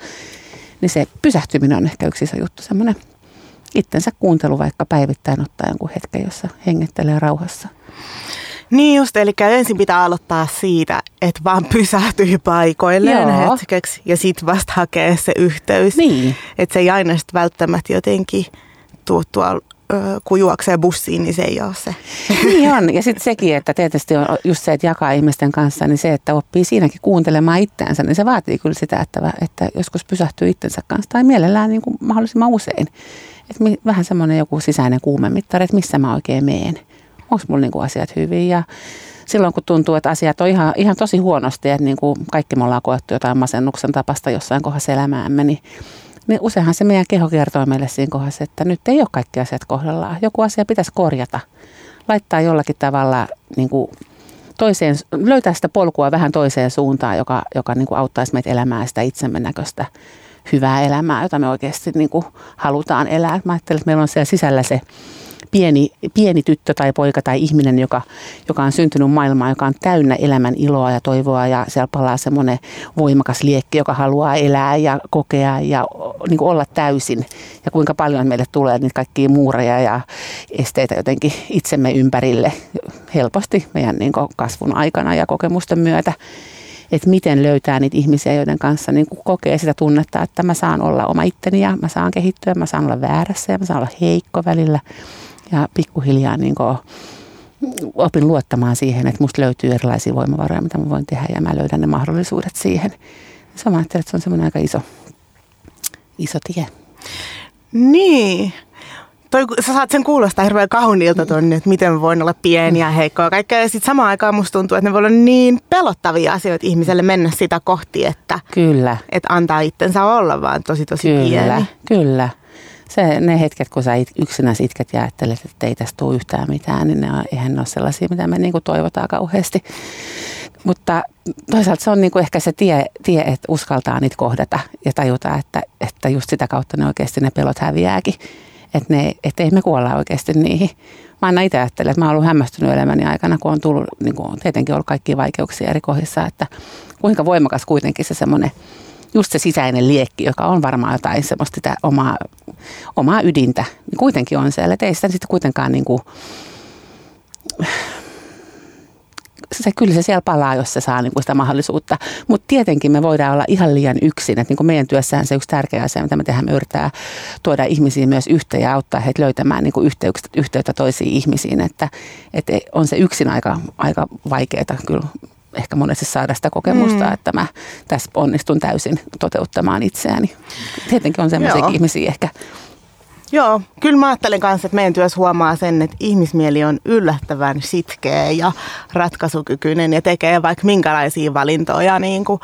Niin se pysähtyminen on ehkä yksi iso juttu, semmoinen itsensä kuuntelu vaikka päivittäin ottaa jonkun hetken, jossa hengittelee rauhassa. Niin just, eli ensin pitää aloittaa siitä, että vaan pysähtyy paikoilleen Joo. hetkeksi ja sitten vasta hakee se yhteys. Niin. Että se ei aina sitten välttämättä jotenkin tuu tuolla, kun juoksee bussiin, niin se ei ole se. Niin on, ja sitten sekin, että tietysti on just se, että jakaa ihmisten kanssa, niin se, että oppii siinäkin kuuntelemaan itseänsä, niin se vaatii kyllä sitä, että, että joskus pysähtyy itsensä kanssa tai mielellään niin kuin mahdollisimman usein. Et vähän semmoinen joku sisäinen kuumemittari, että missä mä oikein meen. Onko mulla niinku asiat hyvin ja silloin kun tuntuu, että asiat on ihan, ihan tosi huonosti, että niinku kaikki me ollaan koettu jotain masennuksen tapasta jossain kohdassa elämäämme, niin, niin useinhan se meidän keho kertoo meille siinä kohdassa, että nyt ei ole kaikki asiat kohdallaan. Joku asia pitäisi korjata. laittaa jollakin tavalla niin kuin toiseen, löytää sitä polkua vähän toiseen suuntaan, joka, joka niin kuin auttaisi meitä elämään sitä itsemme näköistä hyvää elämää, jota me oikeasti niin kuin halutaan elää. Mä ajattelen, että meillä on siellä sisällä se pieni, pieni tyttö tai poika tai ihminen, joka, joka on syntynyt maailmaan, joka on täynnä elämän iloa ja toivoa, ja siellä palaa semmoinen voimakas liekki, joka haluaa elää ja kokea ja niin kuin olla täysin. Ja kuinka paljon meille tulee niitä kaikkia muureja ja esteitä jotenkin itsemme ympärille helposti meidän niin kuin kasvun aikana ja kokemusten myötä. Että miten löytää niitä ihmisiä, joiden kanssa niin kuin kokee sitä tunnetta, että mä saan olla oma itteni ja mä saan kehittyä, mä saan olla väärässä ja mä saan olla heikko välillä. Ja pikkuhiljaa niin kuin opin luottamaan siihen, että musta löytyy erilaisia voimavaroja, mitä mä voin tehdä, ja mä löydän ne mahdollisuudet siihen. Sä mä ajattelen, että se on semmoinen aika iso, iso tie. Niin. Toi, sä saat sen kuulostaa hirveän kauniilta tuonne, että miten voin olla pieniä ja heikkoa kaikkea. Ja sitten samaan aikaan musta tuntuu, että ne voi olla niin pelottavia asioita ihmiselle mennä sitä kohti, että, kyllä. että antaa itsensä olla vaan tosi tosi kyllä, pieni. Kyllä. Se, ne hetket, kun sä it, yksinäs itket ja ajattelet, että ei tästä tule yhtään mitään, niin ne on, eihän ne ole sellaisia, mitä me niin kuin toivotaan kauheasti. Mutta toisaalta se on niin kuin ehkä se tie, tie, että uskaltaa niitä kohdata ja tajuta, että, että just sitä kautta ne oikeasti ne pelot häviääkin. Että et ei me kuolla oikeasti niihin. Mä aina itse ajattelen, että mä oon ollut hämmästynyt elämäni aikana, kun on tullut, niin kun on tietenkin ollut kaikkia vaikeuksia eri kohdissa, että kuinka voimakas kuitenkin se semmoinen, just se sisäinen liekki, joka on varmaan jotain semmoista sitä omaa, omaa ydintä, niin kuitenkin on siellä. Että ei sitä sitten kuitenkaan niin kuin, se, kyllä se siellä palaa, jos se saa niin kuin sitä mahdollisuutta. Mutta tietenkin me voidaan olla ihan liian yksin. Et niin kuin meidän työssähän se yksi tärkeä asia, mitä me tehdään, me yritetään tuoda ihmisiä myös yhteen ja auttaa heitä löytämään niin kuin yhteyttä toisiin ihmisiin. Että, että on se yksin aika, aika vaikeaa kyllä. Ehkä monesti saada sitä kokemusta, mm. että mä tässä onnistun täysin toteuttamaan itseäni. Tietenkin on semmoisia ihmisiä ehkä. Joo, kyllä mä ajattelen kanssa, että meidän työssä huomaa sen, että ihmismieli on yllättävän sitkeä ja ratkaisukykyinen ja tekee vaikka minkälaisia valintoja, niin kuin,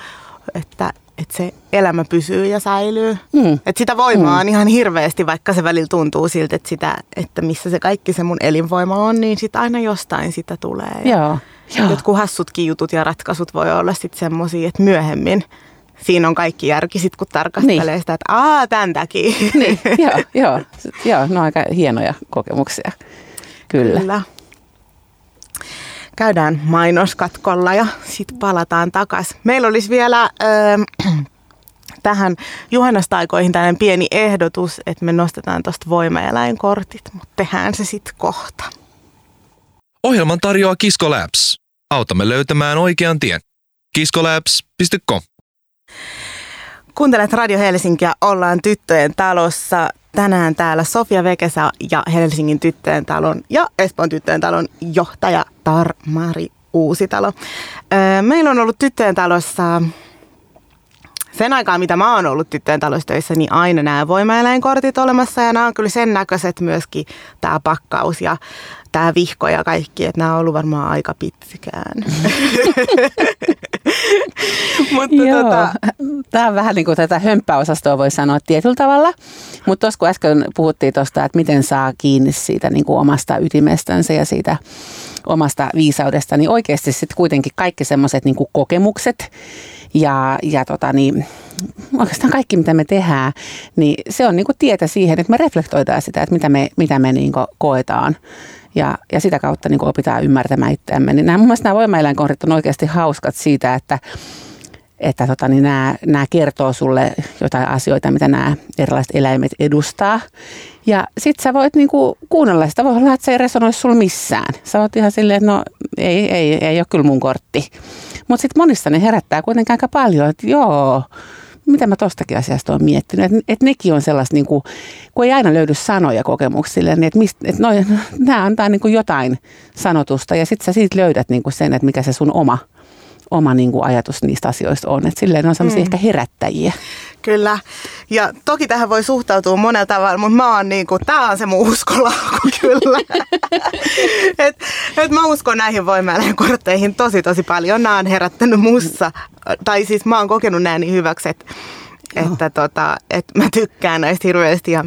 että, että se elämä pysyy ja säilyy. Mm. Että sitä voimaa mm. on ihan hirveästi, vaikka se välillä tuntuu siltä, että, sitä, että missä se kaikki se mun elinvoima on, niin sit aina jostain sitä tulee. Ja joo. Joo. Jotkut hassutkin jutut ja ratkaisut voi olla sitten semmoisia, että myöhemmin siinä on kaikki järki sitten, kun tarkastelee niin. sitä, että aah, tämän takia. Niin, joo, joo. joo, no aika hienoja kokemuksia, kyllä. kyllä. Käydään mainoskatkolla ja sitten palataan takaisin. Meillä olisi vielä äh, tähän juhannustaikoihin tällainen pieni ehdotus, että me nostetaan tuosta voimaeläinkortit, mutta tehdään se sitten kohta. Ohjelman tarjoaa Kisko Labs. Autamme löytämään oikean tien. kisko labs piste com Kuuntelet Radio Helsinkiä, ollaan Tyttöjen talossa. Tänään täällä Sofia Vekesä ja Helsingin Tyttöjen talon ja Espoon Tyttöjen talon johtaja Tar Mari Uusitalo. Meillä on ollut Tyttöjen talossa sen aikaa, mitä mä oon ollut Tyttöjen talossa töissä, niin aina nämä voimaeläinkortit olemassa. Ja nämä on kyllä sen näköiset myöskin tämä pakkaus ja tämä vihko ja kaikki, että nämä on ollut varmaan aika pitkään. mutta tota... Tämä on vähän niin kuin tätä hömppäosastoa voi sanoa tietyllä tavalla, mutta tuossa kun äsken puhuttiin tuosta, että miten saa kiinni siitä niin kuin omasta ytimestänsä ja siitä omasta viisaudesta, niin oikeasti sitten kuitenkin kaikki semmoiset niin kuin kokemukset ja, ja tota niin, oikeastaan kaikki, mitä me tehdään, niin se on niin kuin tietä siihen, että me reflektoidaan sitä, että mitä me, mitä me niin kuin koetaan. Ja, ja sitä kautta niin kuin opitaan ymmärtämään itseämme. Niin nämä, mun mielestä nämä voimaeläinkohdat on oikeasti hauskat siitä, että, että tota, niin nämä, nämä kertoo sulle jotain asioita, mitä nämä erilaiset eläimet edustaa. Ja sit sä voit niin kuin kuunnella sitä. Voi olla, että se ei resonoi sulla missään. Sä oot ihan silleen, että no ei, ei, ei ole kyllä mun kortti. Mutta sitten monissa ne herättää kuitenkin aika paljon, että joo. Mitä mä tostakin asiasta olen miettinyt, että et nekin on sellaista, niin kuin, kun ei aina löydy sanoja kokemuksille, niin että et no, nämä antaa niin kuin jotain sanotusta ja sitten sä siitä löydät niin kuin sen, että mikä se sun oma, oma niin kuin ajatus niistä asioista on. Että silleen ne on sellaisia mm. ehkä herättäjiä. Kyllä. Ja toki tähän voi suhtautua monella tavalla, mutta mä oon niin kuin, tää on se mun uskolaukku kyllä. et, et mä uskon näihin voimaeläinkortteihin tosi tosi paljon. Nämä on herättänyt mussa. Tai siis mä oon kokenut nää niin hyväksi, että, että, tota, että mä tykkään näistä hirveästi ja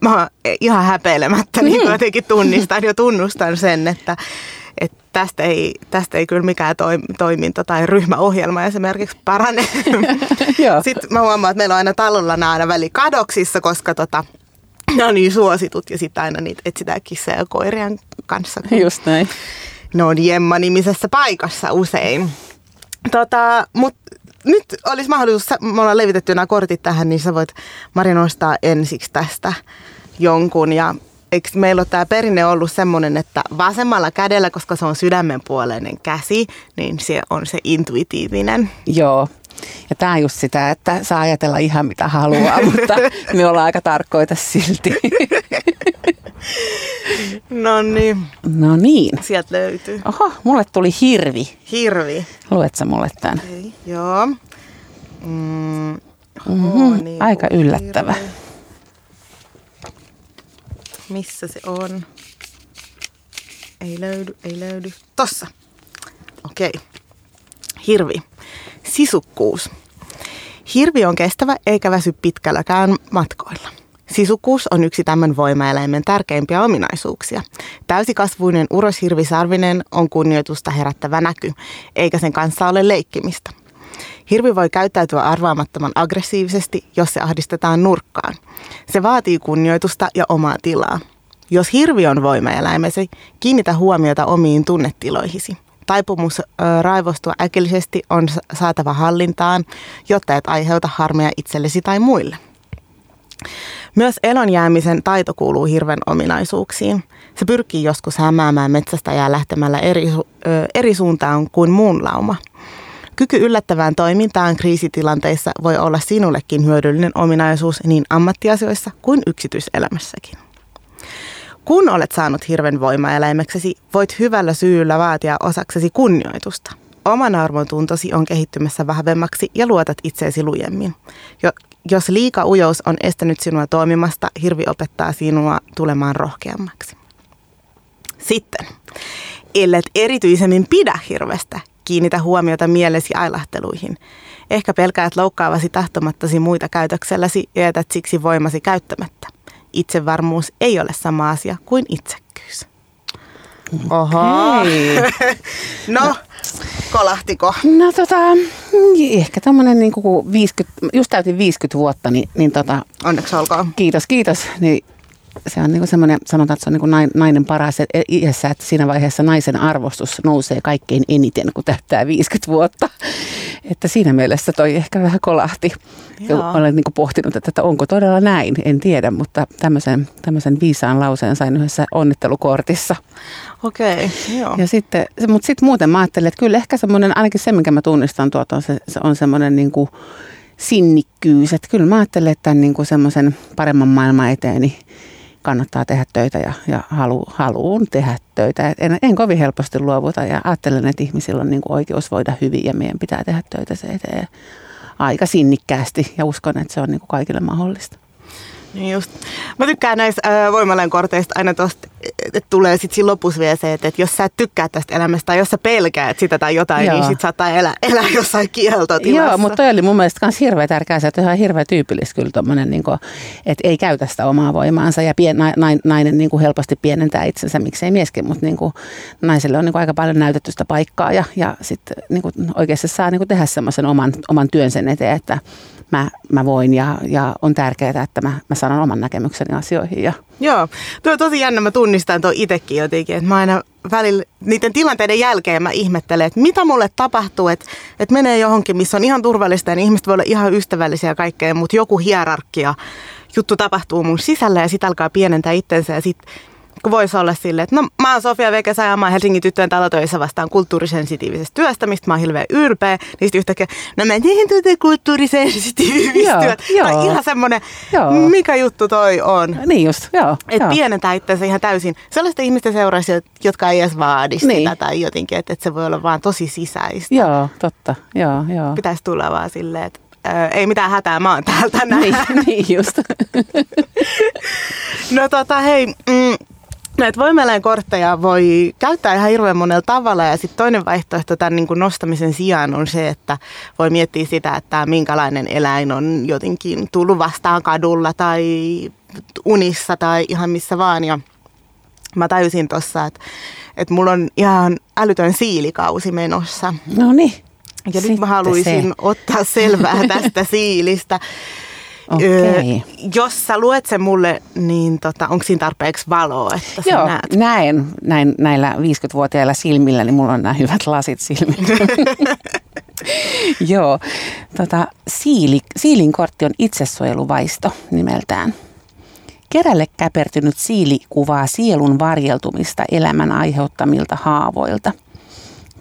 mä ihan häpeilemättä niin mm. jotenkin tunnistan ja tunnustan sen, että, että tästä, ei, tästä ei kyllä mikään toiminta tai ryhmäohjelma esimerkiksi parane. Sitten mä huomaan, että meillä on aina talolla nämä aina välikadoksissa, koska tota, ne on niin suositut ja sitten aina niitä etsitään kissa ja koirien kanssa. Just näin. Ne on Jemma-nimisessä paikassa usein. Tota, mutta nyt olisi mahdollisuus, me ollaan levitetty nämä kortit tähän, niin sä voit, Mari, nostaa ensiksi tästä jonkun. Ja eikö meillä ole tämä perinne ollut semmoinen, että vasemmalla kädellä, koska se on sydämen puoleinen käsi, niin se on se intuitiivinen. Joo. Ja tämä on just sitä, että saa ajatella ihan mitä haluaa, mutta me ollaan aika tarkkoita silti. No niin. No niin. Sieltä löytyy. Oho, mulle tuli hirvi. Hirvi. Luet sä mulle tämän? Ei, joo. Mm, oho, niin aika yllättävä. Hirvi. Missä se on? Ei löydy, ei löydy. Tossa. Okei. Hirvi. Sisukkuus. Hirvi on kestävä eikä väsy pitkälläkään matkoilla. Sisukkuus on yksi tämän voimaeläimen tärkeimpiä ominaisuuksia. Täysikasvuinen uroshirvisarvinen on kunnioitusta herättävä näky, eikä sen kanssa ole leikkimistä. Hirvi voi käyttäytyä arvaamattoman aggressiivisesti, jos se ahdistetaan nurkkaan. Se vaatii kunnioitusta ja omaa tilaa. Jos hirvi on voimaeläimesi, kiinnitä huomiota omiin tunnetiloihisi. Taipumus raivostua äkillisesti on saatava hallintaan, jotta et aiheuta harmia itsellesi tai muille. Myös elonjäämisen taito kuuluu hirven ominaisuuksiin. Se pyrkii joskus hämäämään metsästäjää lähtemällä eri, su- eri suuntaan kuin muun lauma. Kyky yllättävään toimintaan kriisitilanteissa voi olla sinullekin hyödyllinen ominaisuus niin ammattiasioissa kuin yksityiselämässäkin. Kun olet saanut hirven voimaeläimeksesi, voit hyvällä syyllä vaatia osaksesi kunnioitusta. Oman arvontuntosi on kehittymässä vahvemmaksi ja luotat itseesi lujemmin. Jo, jos liika ujous on estänyt sinua toimimasta, hirvi opettaa sinua tulemaan rohkeammaksi. Sitten, ellet erityisemmin pidä hirvestä, kiinnitä huomiota mielesi ailahteluihin. Ehkä pelkäät loukkaavasi tahtomattasi muita käytökselläsi ja jätät siksi voimasi käyttämättä. Itsevarmuus ei ole sama asia kuin itsekkyys. Oho. no, no, kolahtiko? No tota, ehkä tämmönen niinku viisikymmentä, just täytin viisikymmentä vuotta, niin, niin tota. Onneksi olkoon. Kiitos, kiitos. Niin, se on niinku semmoinen, sanotaan, että se on niinku nainen paras iässä, että siinä vaiheessa naisen arvostus nousee kaikkein eniten, kun täyttää viisikymmentä vuotta. Että siinä mielessä toi ehkä vähän kolahti. Joo. Olen niin kuin pohtinut, että onko todella näin, en tiedä, mutta tämmöisen, tämmöisen viisaan lauseen sain yhdessä onnittelukortissa. Okei, joo. Ja sitten, mutta sitten muuten mä ajattelin, että kyllä ehkä semmoinen, ainakin se, minkä mä tunnistan tuolta, on, se, on semmoinen niin kuin sinnikkyys. Että kyllä mä ajattelin, että tämän niin kuin semmoisen paremman maailman eteen niin kannattaa tehdä töitä ja, ja halu, haluun tehdä töitä. En, en kovin helposti luovuta ja ajattelen, että ihmisillä on niin kuin oikeus voida hyvin ja meidän pitää tehdä töitä se eteen aika sinnikkäästi ja uskon, että se on niin kuin kaikille mahdollista. Niin just. Mä tykkään näistä voimalainkorteista aina tosta, että tulee sitten siinä lopussa vielä se, että jos sä et tykkää tästä elämästä tai jos sä pelkäät sitä tai jotain, Joo. niin sit saattaa elää, elää jossain kieltotilassa. Joo, mutta toi oli mun mielestä myös hirveän tärkeää, että on hirveän tyypillistä kyllä tommonen, niin kuin, että ei käytä sitä omaa voimaansa ja pien, nainen, nainen niin kuin helposti pienentää itsensä, miksei mieskin, mutta niin kuin, naiselle on niin kuin aika paljon näytetty sitä paikkaa ja, ja sitten niin kuin oikeasti saa niin kuin tehdä semmoisen oman, oman työn sen eteen, että Mä, mä voin ja, ja on tärkeää, että mä, mä sanon oman näkemykseni asioihin. Ja. Joo, tuo on tosi jännä. Mä tunnistan tuon itsekin jotenkin, että mä aina välillä niiden tilanteiden jälkeen mä ihmettelen, että mitä mulle tapahtuu, että, että menee johonkin, missä on ihan turvallista ja niin ihmiset voi olla ihan ystävällisiä ja kaikkea, mutta joku hierarkia juttu tapahtuu mun sisällä ja sit alkaa pienentää itsensä ja sit kun voisi olla silleen, että no mä oon Sofia Vekesä ja mä oon Helsingin tyttöjen talotöissä vastaan kulttuurisensitiivisestä työstä, mistä mä oon hirveän ylpeä. Niin sitten yhtäkkiä, no mä tein tuota kulttuurisensitiivistä työtä. Tai ihan semmoinen, mikä juttu toi on. Niin just, joo. Että pienentää itseänsä ihan täysin. Sellaista ihmistä seuraisi, jotka ei edes vaadi niin. sitä tai jotenkin, että, että se voi olla vaan tosi sisäistä. Joo, totta. Joo, joo. Pitäisi tulla vaan silleen, että ei mitään hätää, mä oon täällä tänään. Niin, niin just. No tota hei. Mm, Näitä voimaeläinkortteja voi käyttää ihan hirveän monella tavalla, ja sitten toinen vaihtoehto tämän niin kuin nostamisen sijaan on se, että voi miettiä sitä, että minkälainen eläin on jotenkin tullut vastaan kadulla tai unissa tai ihan missä vaan. Ja mä tajusin tuossa, että, että mulla on ihan älytön siilikausi menossa. No niin. Ja sitten nyt mä haluaisin se. ottaa selvää tästä siilistä. Okay. Jos sä luet sen mulle, niin tota, onko siinä tarpeeksi valoa, että sä Joo, näet? Näen, näin, näillä viisikymmentävuotiailla silmillä, niin mulla on nämä hyvät lasit silmillä. Joo, tota, siili, siilin kortti on itsesuojeluvaisto nimeltään. Kerälle käpertynyt siili kuvaa sielun varjeltumista elämän aiheuttamilta haavoilta.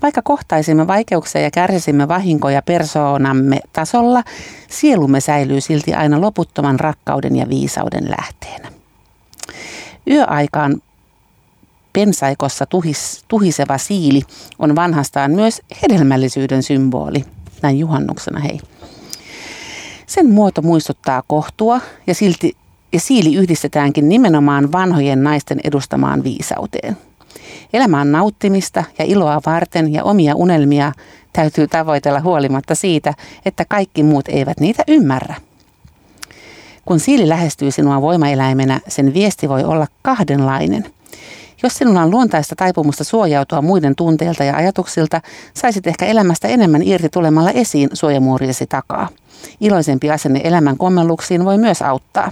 Vaikka kohtaisimme vaikeuksia ja kärsisimme vahinkoja persoonamme tasolla, sielumme säilyy silti aina loputtoman rakkauden ja viisauden lähteenä. Yöaikaan pensaikossa tuhis, tuhiseva siili on vanhastaan myös hedelmällisyyden symboli. Näin juhannuksena, hei. Sen muoto muistuttaa kohtua ja, silti, ja siili yhdistetäänkin nimenomaan vanhojen naisten edustamaan viisauteen. Elämä on nauttimista ja iloa varten, ja omia unelmia täytyy tavoitella huolimatta siitä, että kaikki muut eivät niitä ymmärrä. Kun siili lähestyy sinua voimaeläimenä, sen viesti voi olla kahdenlainen. Jos sinulla on luontaista taipumusta suojautua muiden tunteilta ja ajatuksilta, saisit ehkä elämästä enemmän irti tulemalla esiin suojamuuriesi takaa. Iloisempi asenne elämän kommelluksiin voi myös auttaa.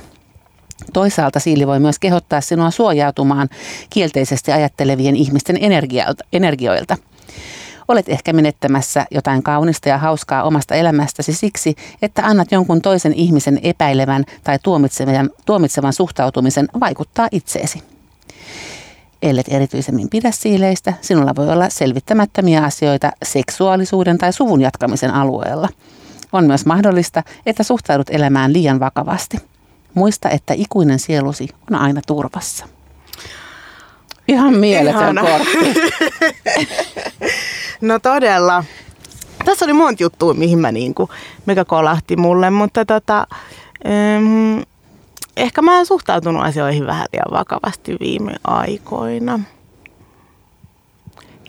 Toisaalta siili voi myös kehottaa sinua suojautumaan kielteisesti ajattelevien ihmisten energioilta. Olet ehkä menettämässä jotain kaunista ja hauskaa omasta elämästäsi siksi, että annat jonkun toisen ihmisen epäilevän tai tuomitsevan, tuomitsevan suhtautumisen vaikuttaa itseesi. Ellet erityisemmin pidä siileistä, sinulla voi olla selvittämättömiä asioita seksuaalisuuden tai suvun jatkamisen alueella. On myös mahdollista, että suhtaudut elämään liian vakavasti. Muista, että ikuinen sielusi on aina turvassa. Ihan mieletön kortti. No todella. Tässä oli monta juttua, mihin mä niinku, mikä kolahti mulle, mutta tota, ähm, ehkä mä oon suhtautunut asioihin vähän liian vakavasti viime aikoina.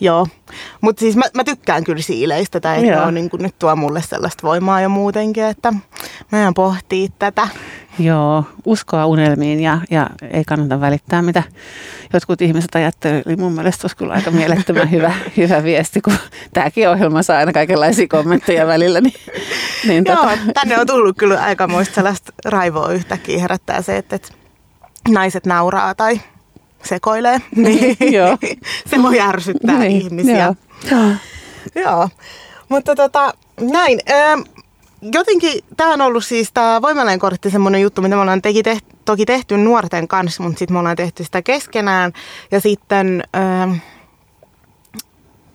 Joo, mutta siis mä, mä tykkään kyllä siileistä, tai että on niin kun nyt tuo mulle sellaista voimaa jo muutenkin, että mä jään pohtii tätä. Joo, uskoa unelmiin ja, ja ei kannata välittää, mitä jotkut ihmiset ajattelee. Eli mun mielestä olisi kyllä aika mielettömän hyvä, hyvä viesti, kun tämäkin ohjelma saa aina kaikenlaisia kommentteja välillä. Niin, niin Joo, tota. Tänne on tullut kyllä aikamoista sellaista raivoa yhtäkkiä herättää se, että, että naiset nauraa tai sekoilee. Niin Joo. Se voi ärsyttää niin, ihmisiä. Joo, Joo. mutta tota, näin. Ö, Jotenkin tämä on ollut siis tämä voimaeläinkortti semmoinen juttu, mitä me ollaan teki tehty, toki tehty nuorten kanssa, mutta sitten me ollaan tehty sitä keskenään. Ja sitten öö,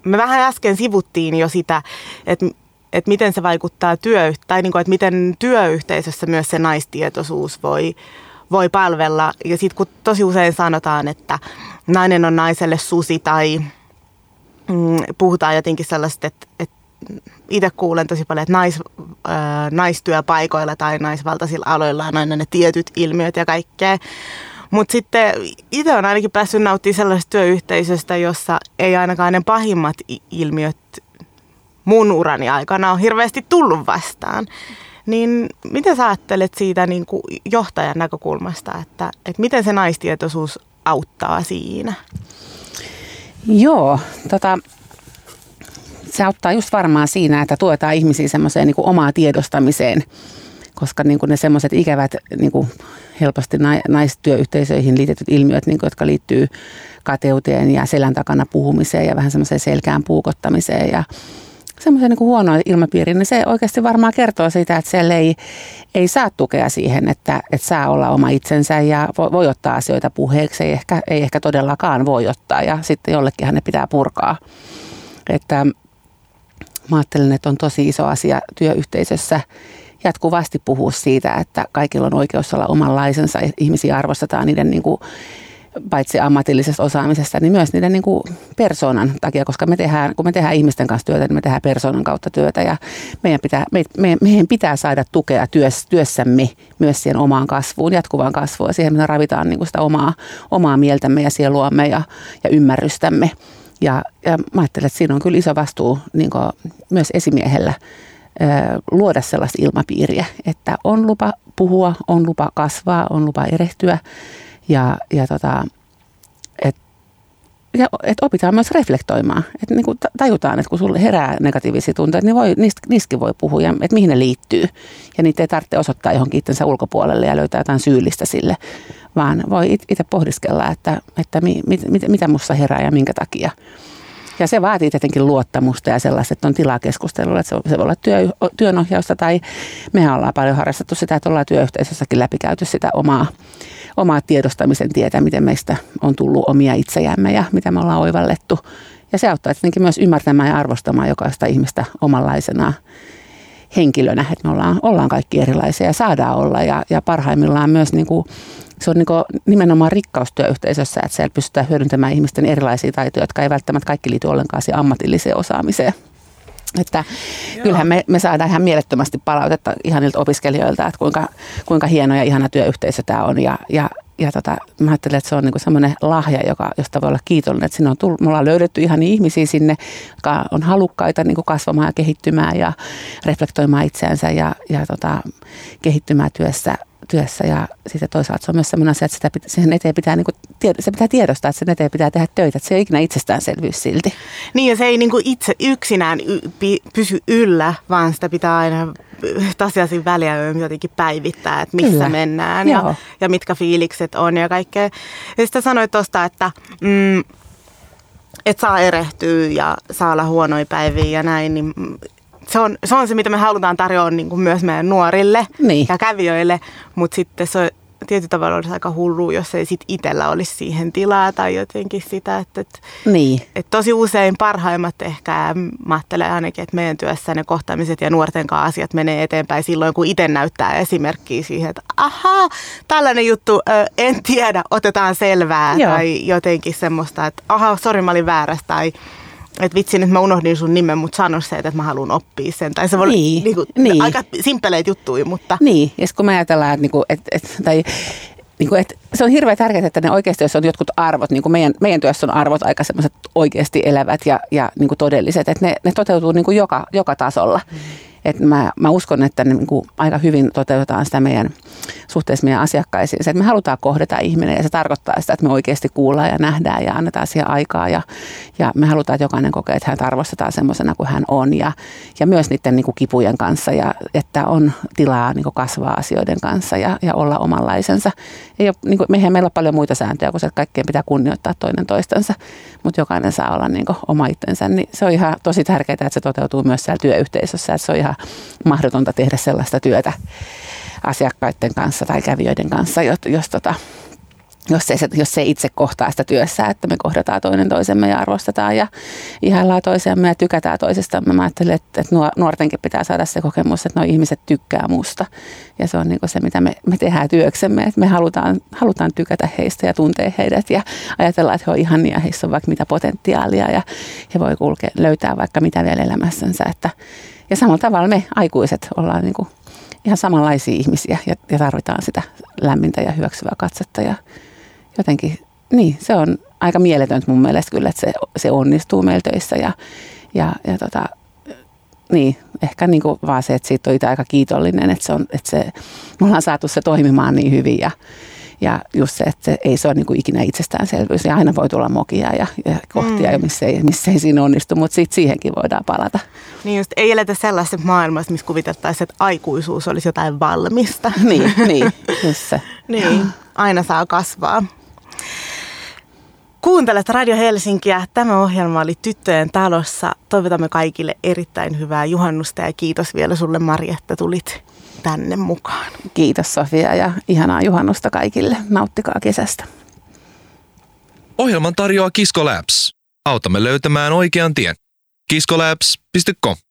me vähän äsken sivuttiin jo sitä, että et miten se vaikuttaa työ, tai niinku, että miten työyhteisössä myös se naistietoisuus voi, voi palvella. Ja sitten kun tosi usein sanotaan, että nainen on naiselle susi tai mm, puhutaan jotenkin sellaista, että et, itse kuulen tosi paljon, että nais, ää, naistyöpaikoilla tai naisvaltaisilla aloilla on aina ne tietyt ilmiöt ja kaikkea. Mutta sitten itse on ainakin päässyt nauttimaan sellaisesta työyhteisöstä, jossa ei ainakaan ne pahimmat ilmiöt mun urani aikana ole hirveästi tullut vastaan. Niin mitä sä ajattelet siitä niin kuin johtajan näkökulmasta, että, että miten se naistietoisuus auttaa siinä? Joo, tota... Se auttaa just varmaan siinä, että tuetaan ihmisiä semmoiseen niin kuin omaa tiedostamiseen, koska niin kuin ne semmoiset ikävät niin kuin helposti naistyöyhteisöihin liitetyt ilmiöt, niin kuin, jotka liittyy kateuteen ja selän takana puhumiseen ja vähän semmoiseen selkään puukottamiseen ja semmoiseen niin kuin huonoon ilmapiiriin, niin se oikeasti varmaan kertoo siitä, että siellä ei, ei saa tukea siihen, että, että saa olla oma itsensä ja voi, voi ottaa asioita puheeksi, ei ehkä, ei ehkä todellakaan voi ottaa ja sitten jollekinhan ne pitää purkaa. Että mä ajattelen, että on tosi iso asia työyhteisössä jatkuvasti puhua siitä, että kaikilla on oikeus olla omanlaisensa. Ihmisiä arvostetaan niiden niin kuin paitsi ammatillisesta osaamisesta, niin myös niiden niin kuin persoonan takia, koska me tehdään, kun me tehdään ihmisten kanssa työtä, niin me tehdään persoonan kautta työtä ja meidän pitää, me, me, meidän pitää saada tukea työs, työssämme myös siihen omaan kasvuun, jatkuvaan kasvuun ja siihen me ravitaan niin kuin sitä omaa, omaa mieltämme ja sieluamme ja, ja ymmärrystämme. Ja, ja mä ajattelen, että siinä on kyllä iso vastuu niin kuin myös esimiehellä luoda sellaista ilmapiiriä, että on lupa puhua, on lupa kasvaa, on lupa erehtyä ja, ja, tota, et, ja et opitaan myös reflektoimaan. Et niin kuin tajutaan, että kun sulle herää negatiivisia tunteita, niin voi, niist, niistäkin voi puhua, ja, että mihin ne liittyy. Ja niitä ei tarvitse osoittaa johonkin itsensä ulkopuolelle ja löytää jotain syyllistä sille, vaan voi itse pohdiskella, että, että mi, mit, mit, mitä musta herää ja minkä takia. Ja se vaatii tietenkin luottamusta ja sellaista, että on tilaa keskustelulla, että se voi olla työ, työnohjausta tai mehän ollaan paljon harrastettu sitä, että ollaan työyhteisössäkin läpikäyty sitä omaa, omaa tiedostamisen tietä, miten meistä on tullut omia itseämme ja mitä me ollaan oivallettu. Ja se auttaa tietenkin myös ymmärtämään ja arvostamaan jokaista ihmistä omanlaisena henkilönä, että me ollaan, ollaan kaikki erilaisia ja saadaan olla ja, ja parhaimmillaan myös niin kuin se on niin nimenomaan rikkaus työyhteisössä, että siellä pystytään hyödyntämään ihmisten erilaisia taitoja, jotka ei välttämättä kaikki liity ollenkaan siihen ammatilliseen osaamiseen. Että kyllähän me, me saadaan ihan mielettömästi palautetta ihan niiltä opiskelijoilta, että kuinka, kuinka hieno ja ihana työyhteisö tämä on. Ja, ja, ja tota, mä ajattelen, että se on niin semmoinen lahja, joka, josta voi olla kiitollinen. Että sinne on tullut, me ollaan löydetty ihan niin ihmisiä sinne, jotka on halukkaita niin kuin kasvamaan ja kehittymään ja reflektoimaan itseänsä ja, ja tota, kehittymään työssä. työssä ja sitten toisaalta se on myös sellainen asia, että sitä pitää, sen eteen pitää, niin kuin, se pitää tiedostaa, että sen eteen pitää tehdä töitä, että se ei ole ikinä itsestäänselvyys silti. Niin ja se ei niin kuin itse yksinään y- pysy yllä, vaan sitä pitää aina tasiasin väliä jotenkin päivittää, että missä Kyllä. mennään ja, ja mitkä fiilikset on ja kaikkea. Ja sitten sanoit tuosta, että mm, et saa erehtyä ja saa olla huonoja päiviä ja näin, niin Se on, se on se, mitä me halutaan tarjoa niin kuin myös meidän nuorille niin. ja kävijöille, mutta sitten se tietyllä tavalla olisi aika hullua, jos ei sit itsellä olisi siihen tilaa tai jotenkin sitä. Että, että, niin. että tosi usein parhaimmat ehkä, mä ajattelen ainakin, että meidän työssä ne kohtaamiset ja nuorten kanssa asiat menee eteenpäin silloin, kun itse näyttää esimerkkiä siihen, että ahaa, tällainen juttu, en tiedä, otetaan selvää Joo. tai jotenkin semmoista, että ahaa, sori mä olin väärässä tai että vitsi, nyt mä unohdin sun nimen, mutta sano se, että mä haluan oppia sen. Tai se voi niin, niinku, niin. aika simpeleitä juttuja, mutta... Niin, ja kun me ajatellaan, että... Niinku, et, et, tai... Niin kuin, että se on hirveän tärkeää, että ne oikeasti, jos on jotkut arvot, niin kuin meidän, meidän työssä on arvot aika semmoiset oikeasti elävät ja, ja niin kuin todelliset, että ne, ne toteutuu niin kuin joka, joka tasolla. Mm. Että mä, mä uskon, että ne niin kuin aika hyvin toteutetaan sitä meidän suhteessa meidän asiakkaisiin. Se, että me halutaan kohdata ihminen ja se tarkoittaa sitä, että me oikeasti kuullaan ja nähdään ja annetaan siihen aikaa. Ja, ja me halutaan, että jokainen kokee, että hän arvostetaan semmoisena kuin hän on ja, ja myös niiden niin kuin kipujen kanssa ja että on tilaa niin kuin kasvaa asioiden kanssa ja, ja olla omanlaisensa. Ei ole, niin kuin, mehän meillä on paljon muita sääntöjä, kun se, että kaikkien pitää kunnioittaa toinen toistensa, mutta jokainen saa olla niin kuin oma itsensä. Niin se on ihan tosi tärkeää, että se toteutuu myös siellä työyhteisössä. Että se on ihan mahdotonta tehdä sellaista työtä asiakkaiden kanssa tai kävijöiden kanssa, jos, jos, tota, jos, ei, jos ei itse kohtaa sitä työssä, että me kohdataan toinen toisemme ja arvostetaan ja ihaillaan toisemme ja tykätään toisestamme. Mä ajattelin, että, että nuortenkin pitää saada se kokemus, että nuo ihmiset tykkää musta. Ja se on niin kuin se, mitä me, me tehdään työksemme, että me halutaan, halutaan tykätä heistä ja tuntea heidät ja ajatellaan, että he on ihania, heissä on vaikka mitä potentiaalia ja he voi kulkea, löytää vaikka mitä vielä elämässänsä, että ja samalla tavalla me aikuiset ollaan niin kuin ihan samanlaisia ihmisiä ja, ja tarvitaan sitä lämmintä ja hyväksyvää katsetta. Ja jotenkin, niin, se on aika mieletöntä mun mielestä kyllä, että se, se onnistuu meillä töissä. Ja, ja, ja tota, niin, ehkä niin kuin vaan se, että siitä on itse aika kiitollinen, että, se on, että se, me ollaan saatu se toimimaan niin hyvin. Ja, ja just se, että se, ei se ole niin kuin ikinä itsestäänselvyys. Ja aina voi tulla mokia ja, ja kohtia, mm. missä, ei, missä ei siinä onnistu, mutta siitä siihenkin voidaan palata. Niin just, ei eletä sellaista maailmasta, missä kuviteltaisiin, että aikuisuus olisi jotain valmista. Niin, niin, just se. Niin, aina saa kasvaa. Kuuntelet Radio Helsinkiä. Tämä ohjelma oli Tyttöjen talossa. Toivotamme kaikille erittäin hyvää juhannusta ja kiitos vielä sulle, Mari, että tulit tänne mukaan. Kiitos Sofia ja ihanaa juhannusta kaikille. Nauttikaa kesästä. Ohjelman tarjoaa Kisko Labs. Autamme löytämään oikean tien. kisko labs piste com